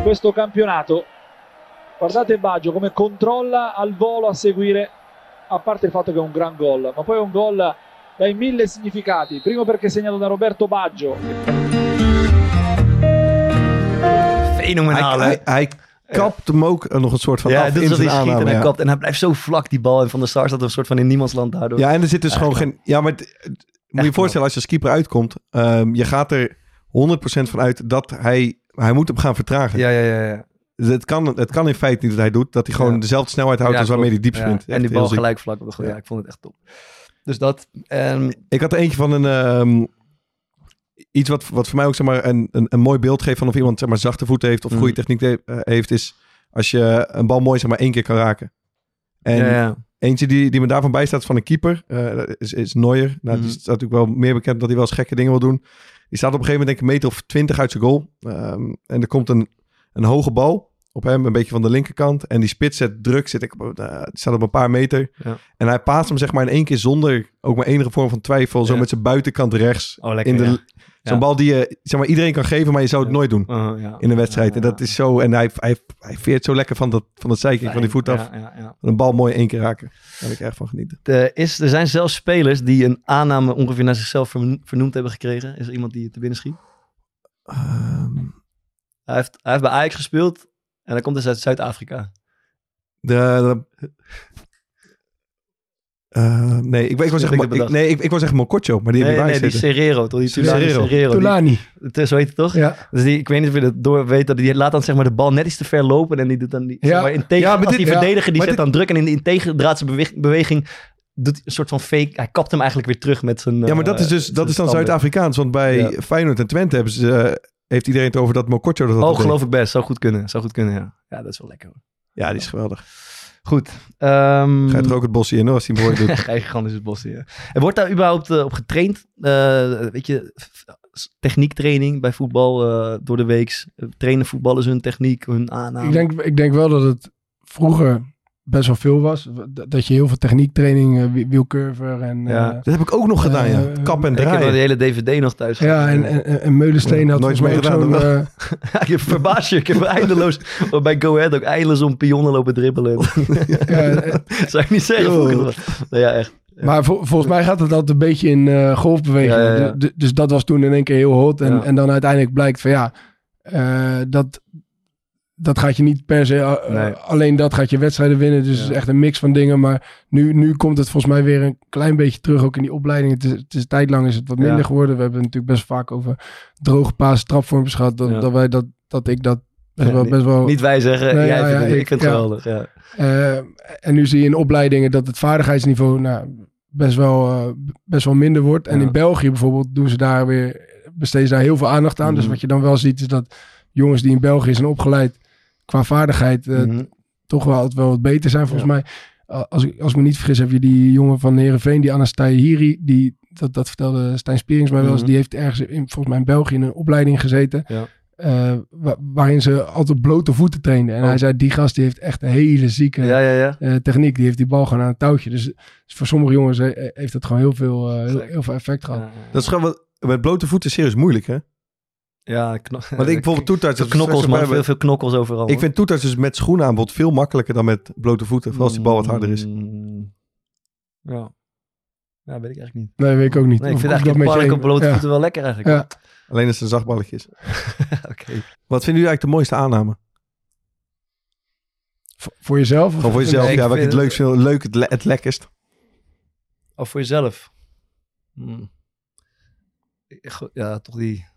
Questo campionato. Guardate Baggio come controlla al volo a seguire. A parte il fatto che è un gran gol, ma poi è un gol dai mille significati. Primo perché segnato da Roberto Baggio. Fenomenaal, hè? Hij, hij kapt hem ook nog een soort van ja, af in zijn aanname. En hij, ja. kapt, en hij blijft zo vlak, die bal. En Van der Sar staat een soort van in niemands land daardoor. Ja, en er zit dus gewoon geen... Ja, maar het, het, moet je je voorstellen, als je als keeper uitkomt... Um, je gaat er honderd procent van uit dat hij... Hij moet hem gaan vertragen. Ja, ja, ja, ja. Het kan, het kan in feite niet dat hij doet. Dat hij gewoon ja. dezelfde snelheid houdt ja, als waarmee hij diep sprint. Ja. En die bal gelijk vlak. Ja. Ja, ik vond het echt top. Dus dat... Um... Ik had er eentje van een... Um, iets wat, wat voor mij ook zeg maar, een, een, een mooi beeld geeft van of iemand zeg maar, zachte voeten heeft of mm. goede techniek de, uh, heeft. Is als je een bal mooi zeg maar, één keer kan raken. En ja, ja. eentje die, die me daarvan bijstaat is van een keeper. Uh, is, is Neuer. Nou, mm. Die staat natuurlijk wel meer bekend dat hij wel eens gekke dingen wil doen. Die staat op een gegeven moment denk ik een meter of twintig uit zijn goal. Um, en er komt een, een hoge bal op hem, een beetje van de linkerkant. En die spits zet druk, zit ik, uh, staat op een paar meter. Ja. En hij paast hem zeg maar in één keer zonder ook maar enige vorm van twijfel. Zo ja. met zijn buitenkant rechts. Oh, lekker, in de, ja. Zo'n ja. bal die je zeg maar, iedereen kan geven, maar je zou het ja. nooit doen uh-huh, ja. in een wedstrijd. Ja, ja, ja. En dat is zo. En hij, hij, hij veert zo lekker van dat, van dat zijkant ja, van die voet af. Ja, ja, ja. Een bal mooi één keer raken. Daar heb ik erg van genieten. De, is, er zijn zelfs spelers die een aanname ongeveer naar zichzelf vernoemd hebben gekregen. Is er iemand die te binnen schiet? Um... Hij, heeft, hij heeft bij Ajax gespeeld. En dan komt dus uit Zuid-Afrika. De, de, uh, nee, ik, ik was echt ik, nee, ik, ik was echt Mokotjo, maar die nee, nee, die Serrero, toch? Die Tulani. Serrero. Tulani. Die, zo heet het toch? Ja. Dus die, ik weet niet of je dat door weet, dat die laat dan zeg maar de bal net iets te ver lopen en die doet dan die, ja. zeg maar, in tegen, ja, dit, die verdediger ja, die zet dit, dan druk en in de integendraadse beweging, beweging doet een soort van fake. Hij kapt hem eigenlijk weer terug met zijn. Ja, maar dat is dus dat is dan standaard. Zuid-Afrikaans, want bij ja. Feyenoord en Twente hebben ze. Uh, Heeft iedereen het over dat Mokotjo dat Oh, dat geloof deed. Ik best. Zou goed kunnen. Zou goed kunnen, ja. Ja, dat is wel lekker hoor. Ja, die is geweldig. Goed. Um... Ga je er ook het bosje in hoor, als hij mooi doet. Ga je gigantisch het bosje in. En wordt daar überhaupt uh, op getraind? Uh, weet je, techniektraining bij voetbal uh, door de weeks. Uh, trainen voetballers hun techniek, hun aanname? Ik denk, ik denk wel dat het vroeger best wel veel was. Dat je heel veel techniektraining, uh, wielcurver en... Ja. Uh, dat heb ik ook nog gedaan, uh, ja. Kap en draaien. Ik heb die hele D V D nog thuis. Ja, en, en, en Meulensteen ja, had... Nooit meer gedaan. Uh... je verbaas je. Ik heb eindeloos bij Go Ahead ook eindeloos om pionnen lopen dribbelen. ja, zou ik niet zeggen. Oh. Nou ja, echt. Ja. Maar vol, volgens mij gaat het altijd een beetje in uh, golfbeweging. Ja, ja, ja. Dus, dus dat was toen in één keer heel hot. En, ja. en dan uiteindelijk blijkt van ja, uh, dat... Dat gaat je niet per se, uh, nee. alleen dat gaat je wedstrijden winnen. Dus ja. het is echt een mix van dingen. Maar nu, nu komt het volgens mij weer een klein beetje terug. Ook in die opleidingen. Het is, het is tijdlang is het wat minder ja. geworden. We hebben het natuurlijk best vaak over droge paas, trapvorms gehad. Dat, ja. dat, wij dat, dat ik dat best ja, wel, best wel... Niet wij zeggen, nee, jij ja, vindt ja, het, ik, ik vind het ja. geweldig. Ja. Uh, en nu zie je in opleidingen dat het vaardigheidsniveau nou, best, wel, uh, best wel minder wordt. En ja. in België bijvoorbeeld doen ze daar weer, besteden ze daar heel veel aandacht aan. Mm. Dus wat je dan wel ziet is dat jongens die in België zijn opgeleid... qua vaardigheid uh, mm-hmm. toch wel altijd wel wat beter zijn volgens ja. mij. Uh, als, ik, als ik me niet vergis heb je die jongen van Heerenveen, die Anastahiri, die dat, dat vertelde Stijn Spierings mij mm-hmm. wel eens, die heeft ergens in, volgens mij in België in een opleiding gezeten, ja. uh, wa- waarin ze altijd blote voeten trainden. En oh. hij zei, die gast die heeft echt een hele zieke ja, ja, ja. Uh, techniek, die heeft die bal gewoon aan het touwtje. Dus, dus voor sommige jongens uh, heeft dat gewoon heel veel, uh, heel, heel veel effect gehad. Ja, ja. Dat is gewoon wat, met blote voeten is serieus moeilijk hè? Ja, kno- Want ik bijvoorbeeld toetarts... Veel knokkels, man. Veel, veel knokkels overal. Ik hoor. Vind toetarts dus met schoenen aanbod veel makkelijker dan met blote voeten. Vooral als die bal wat harder is. Ja. Ja, weet ik eigenlijk niet. Nee, weet ik ook niet. Nee, ik vind eigenlijk een park op blote voeten ja. wel lekker eigenlijk. Ja. Alleen als het een zacht balletje is. okay. Wat vinden jullie eigenlijk de mooiste aanname? V- voor jezelf? Of voor jezelf, nee, ja. Wat ik het leukst vind, leuk, het, le- het lekkerst. Of voor jezelf? Hmm. Ja, toch die...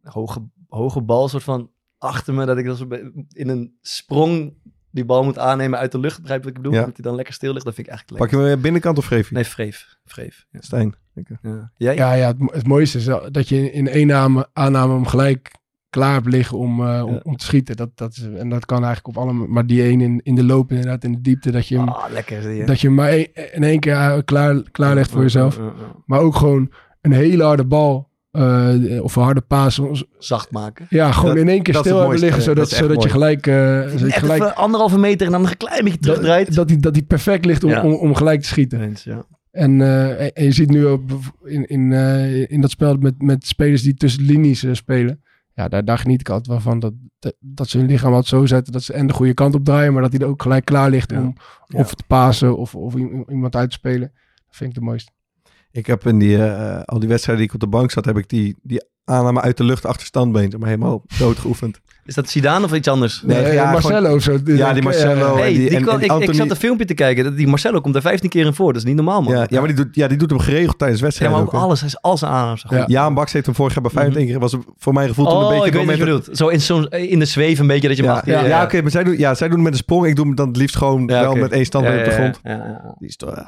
Hoge hoge bal soort van achter me, dat ik dat in een sprong die bal moet aannemen uit de lucht. Begrijp je wat ik bedoel? Ja. Dat hij dan lekker stil ligt, dat vind ik eigenlijk lekker. Pak je hem binnenkant of Vreef? Nee, Vreef. Vreef. Ja. Stijn. Okay. Ja, jij? ja, ja het, het mooiste is dat je in één aanname, aanname hem gelijk klaar hebt liggen om, uh, ja. om, om te schieten. Dat, dat is, en dat kan eigenlijk op alle... Maar die één in, in de loop inderdaad, in de diepte, dat je hem, oh, lekker, zie je. Dat je hem maar in één keer klaar, klaar legt voor jezelf. Ja, ja, ja. Maar ook gewoon een hele harde bal. Uh, of een harde paas. Zacht maken. Ja, gewoon dat, in één keer stil hebben mooiste, liggen. Zodat, zodat je gelijk... Uh, zodat je gelijk anderhalve meter en dan een klein beetje terugdraait. Dat, dat, die, dat die perfect ligt om, ja. om, om gelijk te schieten. Eens, ja. En, uh, en, en je ziet nu ook in, in, uh, in dat spel met, met spelers die tussen linies uh, spelen. Ja, daar, daar geniet ik altijd wel van. Dat, dat, dat ze hun lichaam altijd zo zetten dat ze en de goede kant op draaien. Maar dat hij er ook gelijk klaar ligt ja. om ja. of te pasen of, of iemand uit te spelen. Dat vind ik de mooiste. Ik heb in die, uh, al die wedstrijden die ik op de bank zat, heb ik die, die aanname uit de lucht achter standbeen, maar helemaal dood geoefend. Is dat Zidane of iets anders? Nee, nee ja, Marcelo gewoon, of zo. Die ja, die Marcelo. Uh, hey, die, die en, kwam, en ik, Anthony... ik zat een filmpje te kijken. Die Marcelo komt er vijftien keer in voor. Dat is niet normaal, man. Ja, ja maar die doet, ja, die doet hem geregeld tijdens wedstrijden. Ja, maar ook, ook alles. Hij is al zijn aanname. Ja. Jaan Baks heeft hem vorig jaar bij vijfentwintig keer. Was voor mijn gevoel toen oh, een beetje... Oh, ik weet wat je bedoelt. Zo in, zo in de zweef een beetje dat je ja, mag... Ja, ja, ja. ja oké. Okay, maar zij doen, ja, zij doen het met een sprong. Ik doe hem dan het liefst gewoon ja, wel okay. met één standbeen ja, op de grond. Ja, ja, ja. Die is toch...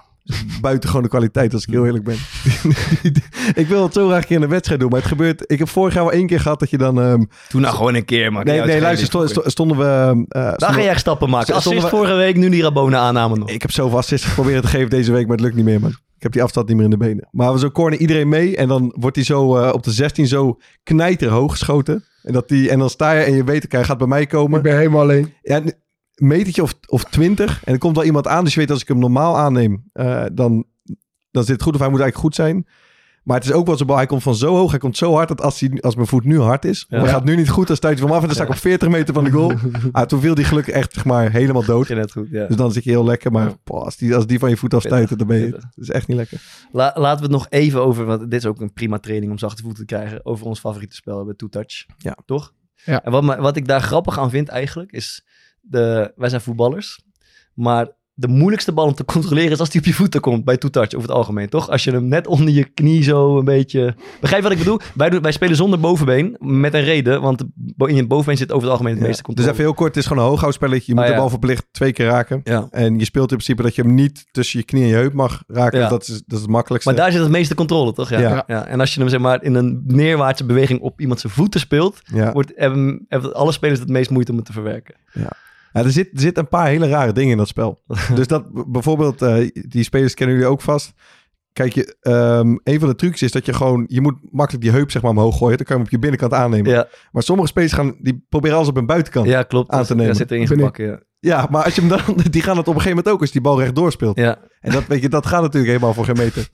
buitengewone kwaliteit, als ik heel eerlijk ben. Ik wil het zo graag een keer in een wedstrijd doen, maar het gebeurt... Ik heb vorig jaar wel één keer gehad dat je dan... Um, Toen nou gewoon een keer, maar... Nee, nee, luister, stonden, stonden we... Uh, Daar stonden, ga jij stappen maken. Assist we, vorige week, nu die Rabona aanname nog. Ik heb zoveel assist geprobeerd te geven deze week, maar het lukt niet meer, man. Ik heb die afstand niet meer in de benen. Maar we zo corner iedereen mee en dan wordt hij zo uh, op de zestien zo knijterhoog geschoten. En, dat die, en dan sta je en je weet, hij gaat bij mij komen. Ik ben helemaal alleen. Ja, metertje of, of twintig. En er komt wel iemand aan. Dus je weet, als ik hem normaal aanneem, uh, dan, dan zit het goed. Of hij moet eigenlijk goed zijn. Maar het is ook wel zo'n bal. Hij komt van zo hoog. Hij komt zo hard. Dat als, hij, als mijn voet nu hard is. Ja. Maar gaat nu niet goed. Dan stuit hij van me af. En dan sta ik ja. op veertig meter van de goal. Ah, toen viel die gelukkig echt zeg maar, helemaal dood. Net goed, ja. Dus dan zit je heel lekker. Maar ja. boah, als, die, als die van je voet afstuit, dan ben je... Dat is echt niet lekker. La, laten we het nog even over... Want dit is ook een prima training om zachte voeten te krijgen. Over ons favoriete spel bij Two Touch. Ja. Toch? Ja. En wat, wat ik daar grappig aan vind eigenlijk is... De, wij zijn voetballers, maar de moeilijkste bal om te controleren is als die op je voeten komt bij two-touch over het algemeen, toch? Als je hem net onder je knie zo een beetje... Begrijp je wat ik bedoel? Wij, doen, wij spelen zonder bovenbeen, met een reden, want in je bovenbeen zit over het algemeen het ja. meeste controle. Dus even heel kort, het is gewoon een hooghoudspelletje. Je moet ah, ja. de bal verplicht twee keer raken. Ja. En je speelt in principe dat je hem niet tussen je knie en je heup mag raken. Ja. Dat, is, dat is het makkelijkste. Maar daar zit het meeste controle, toch? Ja. Ja. Ja. En als je hem zeg maar in een neerwaartse beweging op iemand zijn voeten speelt, ja. wordt, hebben, hebben alle spelers het meest moeite om het te verwerken. Ja. Ja, er, zit, er zit een paar hele rare dingen in dat spel. Dus dat bijvoorbeeld, uh, die spelers kennen jullie ook vast. Kijk, je, um, een van de trucs is dat je gewoon... Je moet makkelijk die heup zeg maar omhoog gooien. Dan kan je hem op je binnenkant aannemen. Ja. Maar sommige spelers gaan... Die proberen alles op hun buitenkant ja, klopt, aan te nemen. Ja, klopt. Daar zit ingebakken, ja. Ja, maar als je hem dan, die gaan het op een gegeven moment ook... als die bal rechtdoor speelt. Ja. En dat, weet je, dat gaat natuurlijk helemaal voor geen meter.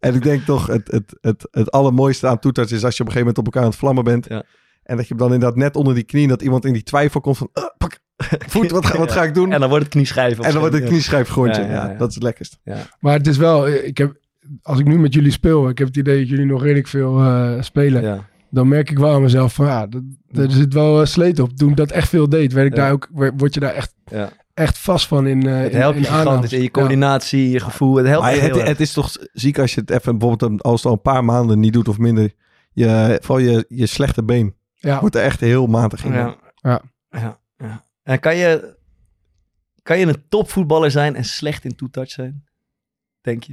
En ik denk toch, het, het, het, het allermooiste aan toeters is... als je op een gegeven moment op elkaar aan het vlammen bent... Ja. En dat je dan inderdaad net onder die knie... dat iemand in die twijfel komt van... Uh, pak, voet, wat ga, wat ga ik doen? En dan wordt het knieschijf. En dan wordt het knieschijfgrondje. Ja, ja, ja, ja, dat is het lekkerst. Ja. Maar het is wel... Ik heb, als ik nu met jullie speel... Ik heb het idee dat jullie nog redelijk veel uh, spelen. Ja. Dan merk ik wel aan mezelf van... Ja, dat, er zit wel uh, sleet op. Toen dat echt veel deed, werd ik ja. daar ook, word je daar echt... Ja. Echt vast van in uh, het helpt je gigantisch in je coördinatie, ja. je gevoel. Het helpt je heel het, het is toch ziek als je het even bijvoorbeeld als het al een paar maanden niet doet of minder. Je, vooral je, je slechte been. Ja. Wordt er echt heel matig in. Ja. Ja. Ja. Ja. En kan je, kan je een topvoetballer zijn en slecht in two-touch zijn? Denk je?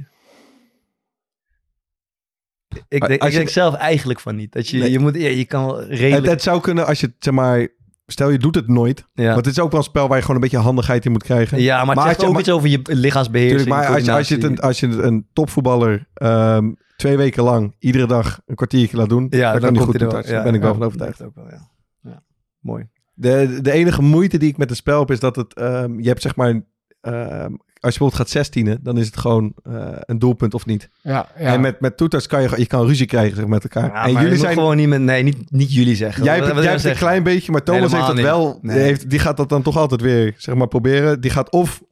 Ik, denk, je, ik denk zelf eigenlijk van niet. Dat je, nee. je, moet, ja, je kan wel redelijk... Het, het zou kunnen als je, zeg maar... Stel, je doet het nooit. Ja. Want het is ook wel een spel waar je gewoon een beetje handigheid in moet krijgen. Ja, maar het zegt ook iets over je lichaamsbeheersing. Maar als je, als je, een, als je een topvoetballer um, twee weken lang, iedere dag een kwartiertje laat doen... Ja, dan, dan kan hij goed doen. Daar ja, ben ik ja, wel van overtuigd. Ook wel, ja. Ja. Mooi. De, de enige moeite die ik met het spel heb is dat het... Um, je hebt zeg maar... Um, als je bijvoorbeeld gaat zestienen, dan is het gewoon uh, een doelpunt of niet. Ja, ja. En met, met toeters kan je, je kan ruzie krijgen zeg, met elkaar. Ja, en jullie zijn gewoon niet met, nee, niet, niet jullie zeggen. Jij, jij hebt een klein beetje, maar Thomas helemaal heeft dat wel. Nee. Heeft, die gaat dat dan toch altijd weer, zeg maar, proberen. Die gaat of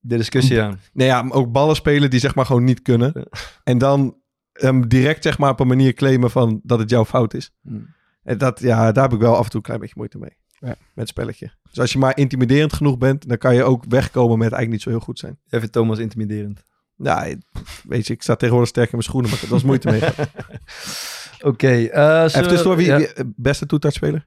de discussie aan. Nou ja, ook ballen spelen die zeg maar gewoon niet kunnen. Ja. En dan um, direct zeg maar op een manier claimen van dat het jouw fout is. Hmm. En dat, ja, daar heb ik wel af en toe een klein beetje moeite mee. Ja. Met spelletje. Dus als je maar intimiderend genoeg bent, dan kan je ook wegkomen met eigenlijk niet zo heel goed zijn. Jij vindt Thomas intimiderend? Nou, weet je, ik sta tegenwoordig sterk in mijn schoenen, maar dat was moeite mee. Oké. Okay, uh, even tussendoor, wie ja. beste toetartspeler?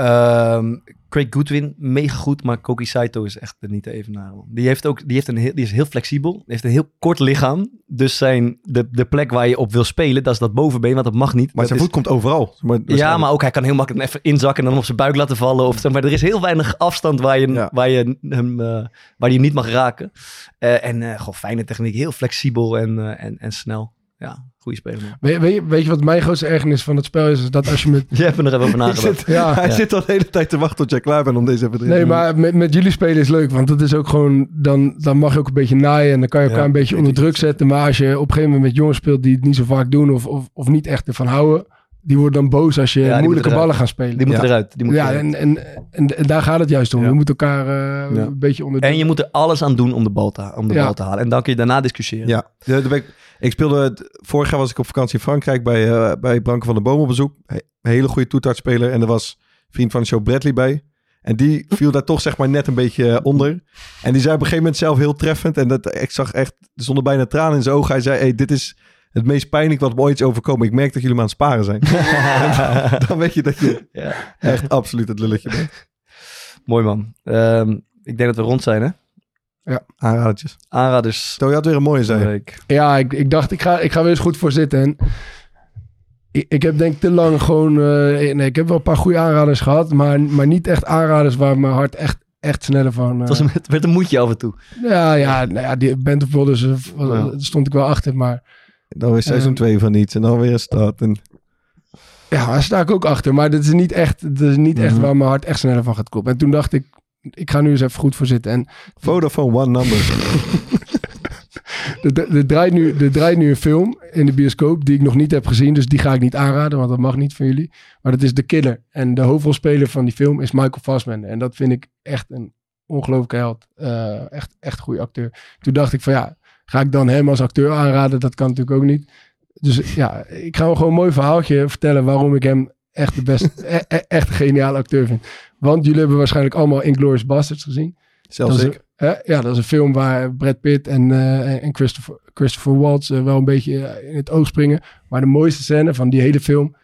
Um, Craig Goodwin, mega goed, maar Koki Saito is echt niet te evenaren. Die heeft ook, die heeft een heel, die is heel flexibel, die heeft een heel kort lichaam, dus zijn de, de plek waar je op wil spelen, dat is dat bovenbeen, want dat mag niet. Maar dat zijn voet is, komt overal. Maar, ja, maar ook hij kan heel makkelijk even inzakken en dan op zijn buik laten vallen. Of, maar er is heel weinig afstand waar je, ja. waar je hem, uh, waar je niet mag raken. Uh, en uh, gewoon fijne techniek, heel flexibel en, uh, en, en snel. Ja, goede speler. Weet, weet, weet je wat mijn grootste ergernis van het spel is? Is dat als je met... Je hebt er nog even over nagedacht. Zit, ja. Hij ja. zit al de hele tijd te wachten tot jij klaar bent om deze even te Nee, doen. Maar met, met jullie spelen is leuk. Want dat is ook gewoon... Dan, dan mag je ook een beetje naaien. En dan kan je elkaar ja, een beetje onder druk zetten. Maar als je op een gegeven moment met jongens speelt die het niet zo vaak doen. Of, of, of niet echt ervan houden. Die worden dan boos als je ja, moeilijke ballen gaat spelen. Die moeten ja. eruit. Die moet ja, eruit. En, en, en, en daar gaat het juist om. Ja. Je moet elkaar uh, ja. een beetje onder... En je moet er alles aan doen om de bal te, om de ja. bal te halen. En dan kun je daarna discussiëren. Ja, ja daar ben ik... Ik speelde, vorig jaar was ik op vakantie in Frankrijk bij, uh, bij Branko van den Brom op bezoek. He, een hele goede toetartspeler. En er was vriend van de show Bradley bij. En die viel daar toch zeg maar net een beetje onder. En die zei op een gegeven moment zelf heel treffend. En dat, ik zag echt, er stonden bijna tranen in zijn ogen. Hij zei, hey, dit is het meest pijnlijk wat me ooit is overkomen. Ik merk dat jullie me aan het sparen zijn. dan, dan weet je dat je ja. echt absoluut het lulletje bent. Mooi man. Um, ik denk dat we rond zijn, hè? Ja, aanradertjes. Aanraders. Toen je had weer een mooie zijn. Ja, ik, ik dacht, ik ga, ik ga weer eens goed voor zitten. En ik, ik heb denk te lang gewoon... Uh, nee, ik heb wel een paar goede aanraders gehad. Maar, maar niet echt aanraders waar mijn hart echt, echt sneller van... Uh, het, was een, het werd een moedje af en toe. Ja, ja, nou ja die Band of Brothers uh, ja. stond ik wel achter. Maar dan weer seizoen twee um, van iets. En dan weer een start. En... Ja, daar sta ik ook achter. Maar dat is niet echt, dat is niet mm-hmm. echt waar mijn hart echt sneller van gaat kloppen. En toen dacht ik... Ik ga nu eens even goed voor zitten. En... Vodafone One Number. er, er, draait nu, er draait nu een film in de bioscoop die ik nog niet heb gezien. Dus die ga ik niet aanraden, want dat mag niet van jullie. Maar dat is The Killer. En de hoofdrolspeler van die film is Michael Fassbender. En dat vind ik echt een ongelooflijke held. Uh, echt echt goede acteur. Toen dacht ik van ja, ga ik dan hem als acteur aanraden? Dat kan natuurlijk ook niet. Dus ja, ik ga hem gewoon een mooi verhaaltje vertellen waarom ik hem... Echt de beste, e- echt een geniale acteur vind. Want jullie hebben waarschijnlijk allemaal Inglourious Basterds gezien. Zelfs ik. Hè? Ja, dat is een film waar Brad Pitt en, uh, en Christopher, Christopher Waltz uh, wel een beetje in het oog springen. Maar de mooiste scène van die hele film,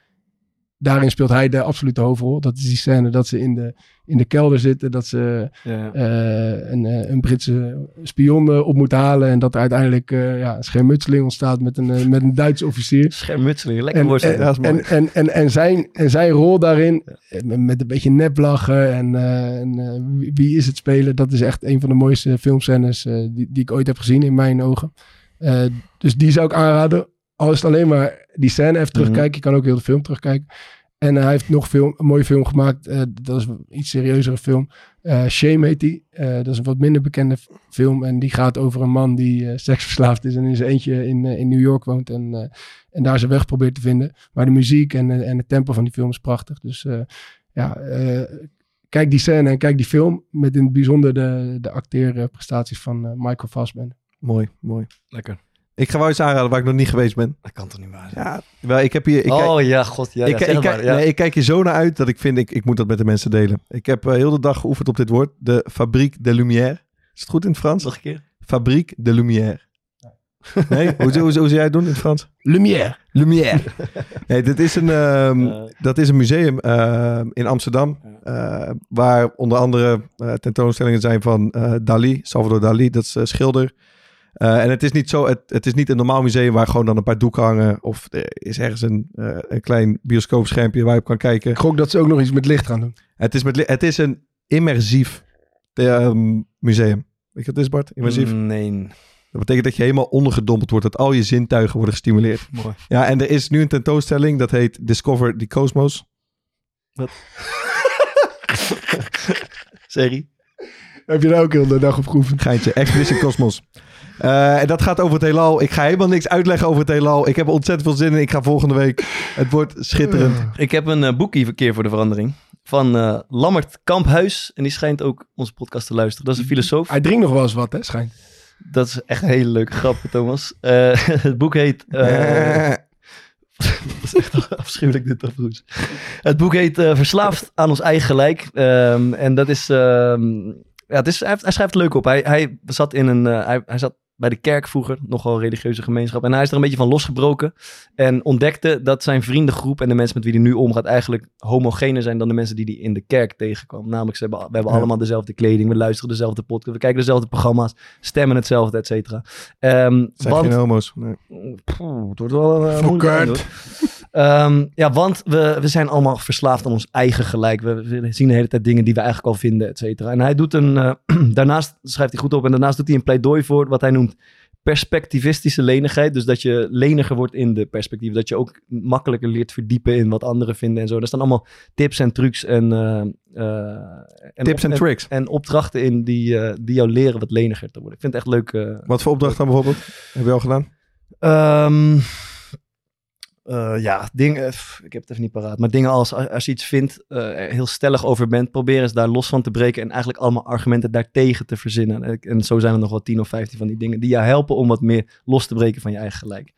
daarin speelt hij de absolute hoofdrol. Dat is die scène dat ze in de, in de kelder zitten, dat ze ja. uh, een, een Britse spion op moeten halen. En dat er uiteindelijk uh, ja, een schermutseling ontstaat met een, uh, met een Duitse officier. Schermutseling, lekker woord. En, en, en, en, en, en, zijn, en zijn rol daarin, ja. met een beetje neplachen en, uh, en uh, wie is het spelen. Dat is echt een van de mooiste filmscènes uh, die, die ik ooit heb gezien in mijn ogen. Uh, dus die zou ik aanraden. Al is het alleen maar die scène even terugkijken. Mm-hmm. Je kan ook heel de film terugkijken. En uh, hij heeft nog film, een mooie film gemaakt. Uh, dat is een iets serieuzere film. Uh, Shame heet die. Uh, dat is een wat minder bekende f- film. En die gaat over een man die uh, seksverslaafd is. En in zijn eentje in, uh, in New York woont. En, uh, en daar zijn weg probeert te vinden. Maar de muziek en, uh, en het tempo van die film is prachtig. Dus uh, ja, uh, kijk die scène en kijk die film. Met in het bijzonder de, de acteerprestaties van uh, Michael Fassbender. Mooi, mooi. Lekker. Ik ga wel eens aanraden waar ik nog niet geweest ben. Dat kan toch niet waar zijn? Ja, wel, ik heb hier... Ik oh kijk, ja, god. Ja, ik, ja, ik, ik, maar, ja. Nee, ik kijk hier zo naar uit dat ik vind... Ik, ik moet dat met de mensen delen. Ik heb uh, heel de dag geoefend op dit woord. De Fabrique de Lumière. Is het goed in het Frans? Nog een keer. Fabrique de Lumière. Ja. Nee? hoe, hoe, hoe, hoe zou jij het doen in het Frans? Lumière. Lumière. nee, dit is een, um, uh. dat is een museum uh, in Amsterdam. Uh, waar onder andere uh, tentoonstellingen zijn van uh, Dalí. Salvador Dalí, dat is uh, schilder. Uh, en het is niet zo, het, het is niet een normaal museum waar gewoon dan een paar doeken hangen. Of er is ergens een, uh, een klein bioscoopschermpje waar je op kan kijken. Ik gok dat ze ook nog iets met licht gaan doen. Het is, met li- het is een immersief uh, museum. Weet je wat het is, Bart? Immersief? Nee. Dat betekent dat je helemaal ondergedompeld wordt. Dat al je zintuigen worden gestimuleerd. Mooi. Ja, en er is nu een tentoonstelling. Dat heet Discover the Cosmos. Wat? Sorry. Heb je daar ook heel de dag op geoefend? Geintje. Expedition Cosmos. Uh, en dat gaat over het heelal. Ik ga helemaal niks uitleggen over het heelal. Ik heb er ontzettend veel zin in. Ik ga volgende week. Het wordt schitterend. Ik heb een uh, boekie verkeer voor de verandering. Van uh, Lammert Kamphuis. En die schijnt ook onze podcast te luisteren. Dat is een filosoof. Hij drinkt nog wel eens wat, hè? Schijnt. Dat is echt een hele leuke grap, Thomas. Uh, het boek heet... Uh, dat is echt afschuwelijk dit toch, broers. Het boek heet uh, Verslaafd aan ons eigen gelijk. Um, en dat is... Um, ja, het is hij, hij schrijft het leuk op. Hij, hij zat in een... Uh, hij, hij zat... bij de kerk vroeger, nogal religieuze gemeenschap. En hij is er een beetje van losgebroken en ontdekte dat zijn vriendengroep en de mensen met wie hij nu omgaat eigenlijk homogener zijn dan de mensen die hij in de kerk tegenkwam. Namelijk, ze hebben, we hebben ja. allemaal dezelfde kleding, we luisteren dezelfde podcast, we kijken dezelfde programma's, stemmen hetzelfde, et cetera. Um, zijn want, geen homo's. Nee. Pooh, het wordt wel uh, moeilijk. Um, ja, want we, we zijn allemaal verslaafd aan ons eigen gelijk. We, we zien de hele tijd dingen die we eigenlijk al vinden, et cetera. En hij doet een, uh, daarnaast schrijft hij goed op en daarnaast doet hij een pleidooi voor wat hij noemt perspectivistische lenigheid. Dus dat je leniger wordt in de perspectief. Dat je ook makkelijker leert verdiepen in wat anderen vinden en zo. Daar staan allemaal tips en trucs en, uh, uh, en, tips en, en, tricks. en opdrachten in die, uh, die jou leren wat leniger te worden. Ik vind het echt leuk. Uh, wat voor opdracht dan bijvoorbeeld? Heb je al gedaan? Um, Uh, ja, dingen, pff, ik heb het even niet paraat, maar dingen als, als je iets vindt, uh, heel stellig over bent, probeer eens daar los van te breken en eigenlijk allemaal argumenten daartegen te verzinnen. En, en zo zijn er nog wel tien of vijftien van die dingen die jou helpen om wat meer los te breken van je eigen gelijk.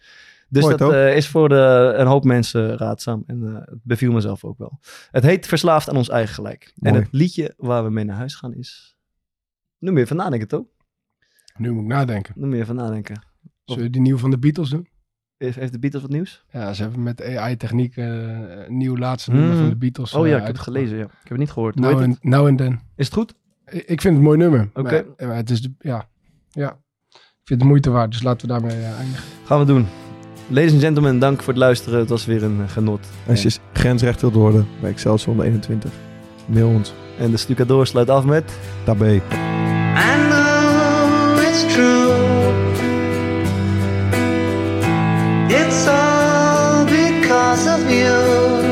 Dus mooi, dat uh, is voor de, een hoop mensen raadzaam en uh, het beviel mezelf ook wel. Het heet Verslaafd aan ons eigen gelijk. Mooi. En het liedje waar we mee naar huis gaan is... Nu moet je even nadenken, toch? Nu moet ik nadenken. Nu moet je even nadenken. Zullen we die nieuwe van de Beatles doen? Heeft de Beatles wat nieuws? Ja, ze hebben met A I-techniek uh, een nieuw laatste nummer mm. van de Beatles. Oh ja, uh, ik heb het gelezen. Ja. Ik heb het niet gehoord. Now and, het? Now and Then. Is het goed? Ik vind het een mooi nummer. Oké. Okay. Maar, maar het is, ja, ja. Ik vind het moeite waard, dus laten we daarmee uh, eindigen. Gaan we doen. Ladies and gentlemen, dank voor het luisteren. Het was weer een uh, genot. Als je en... grensrecht wilt worden bij Excelsior eenentwintig, mail ons. En de Stukadoor sluit af met... Tabé. I know it's true. It's all because of you.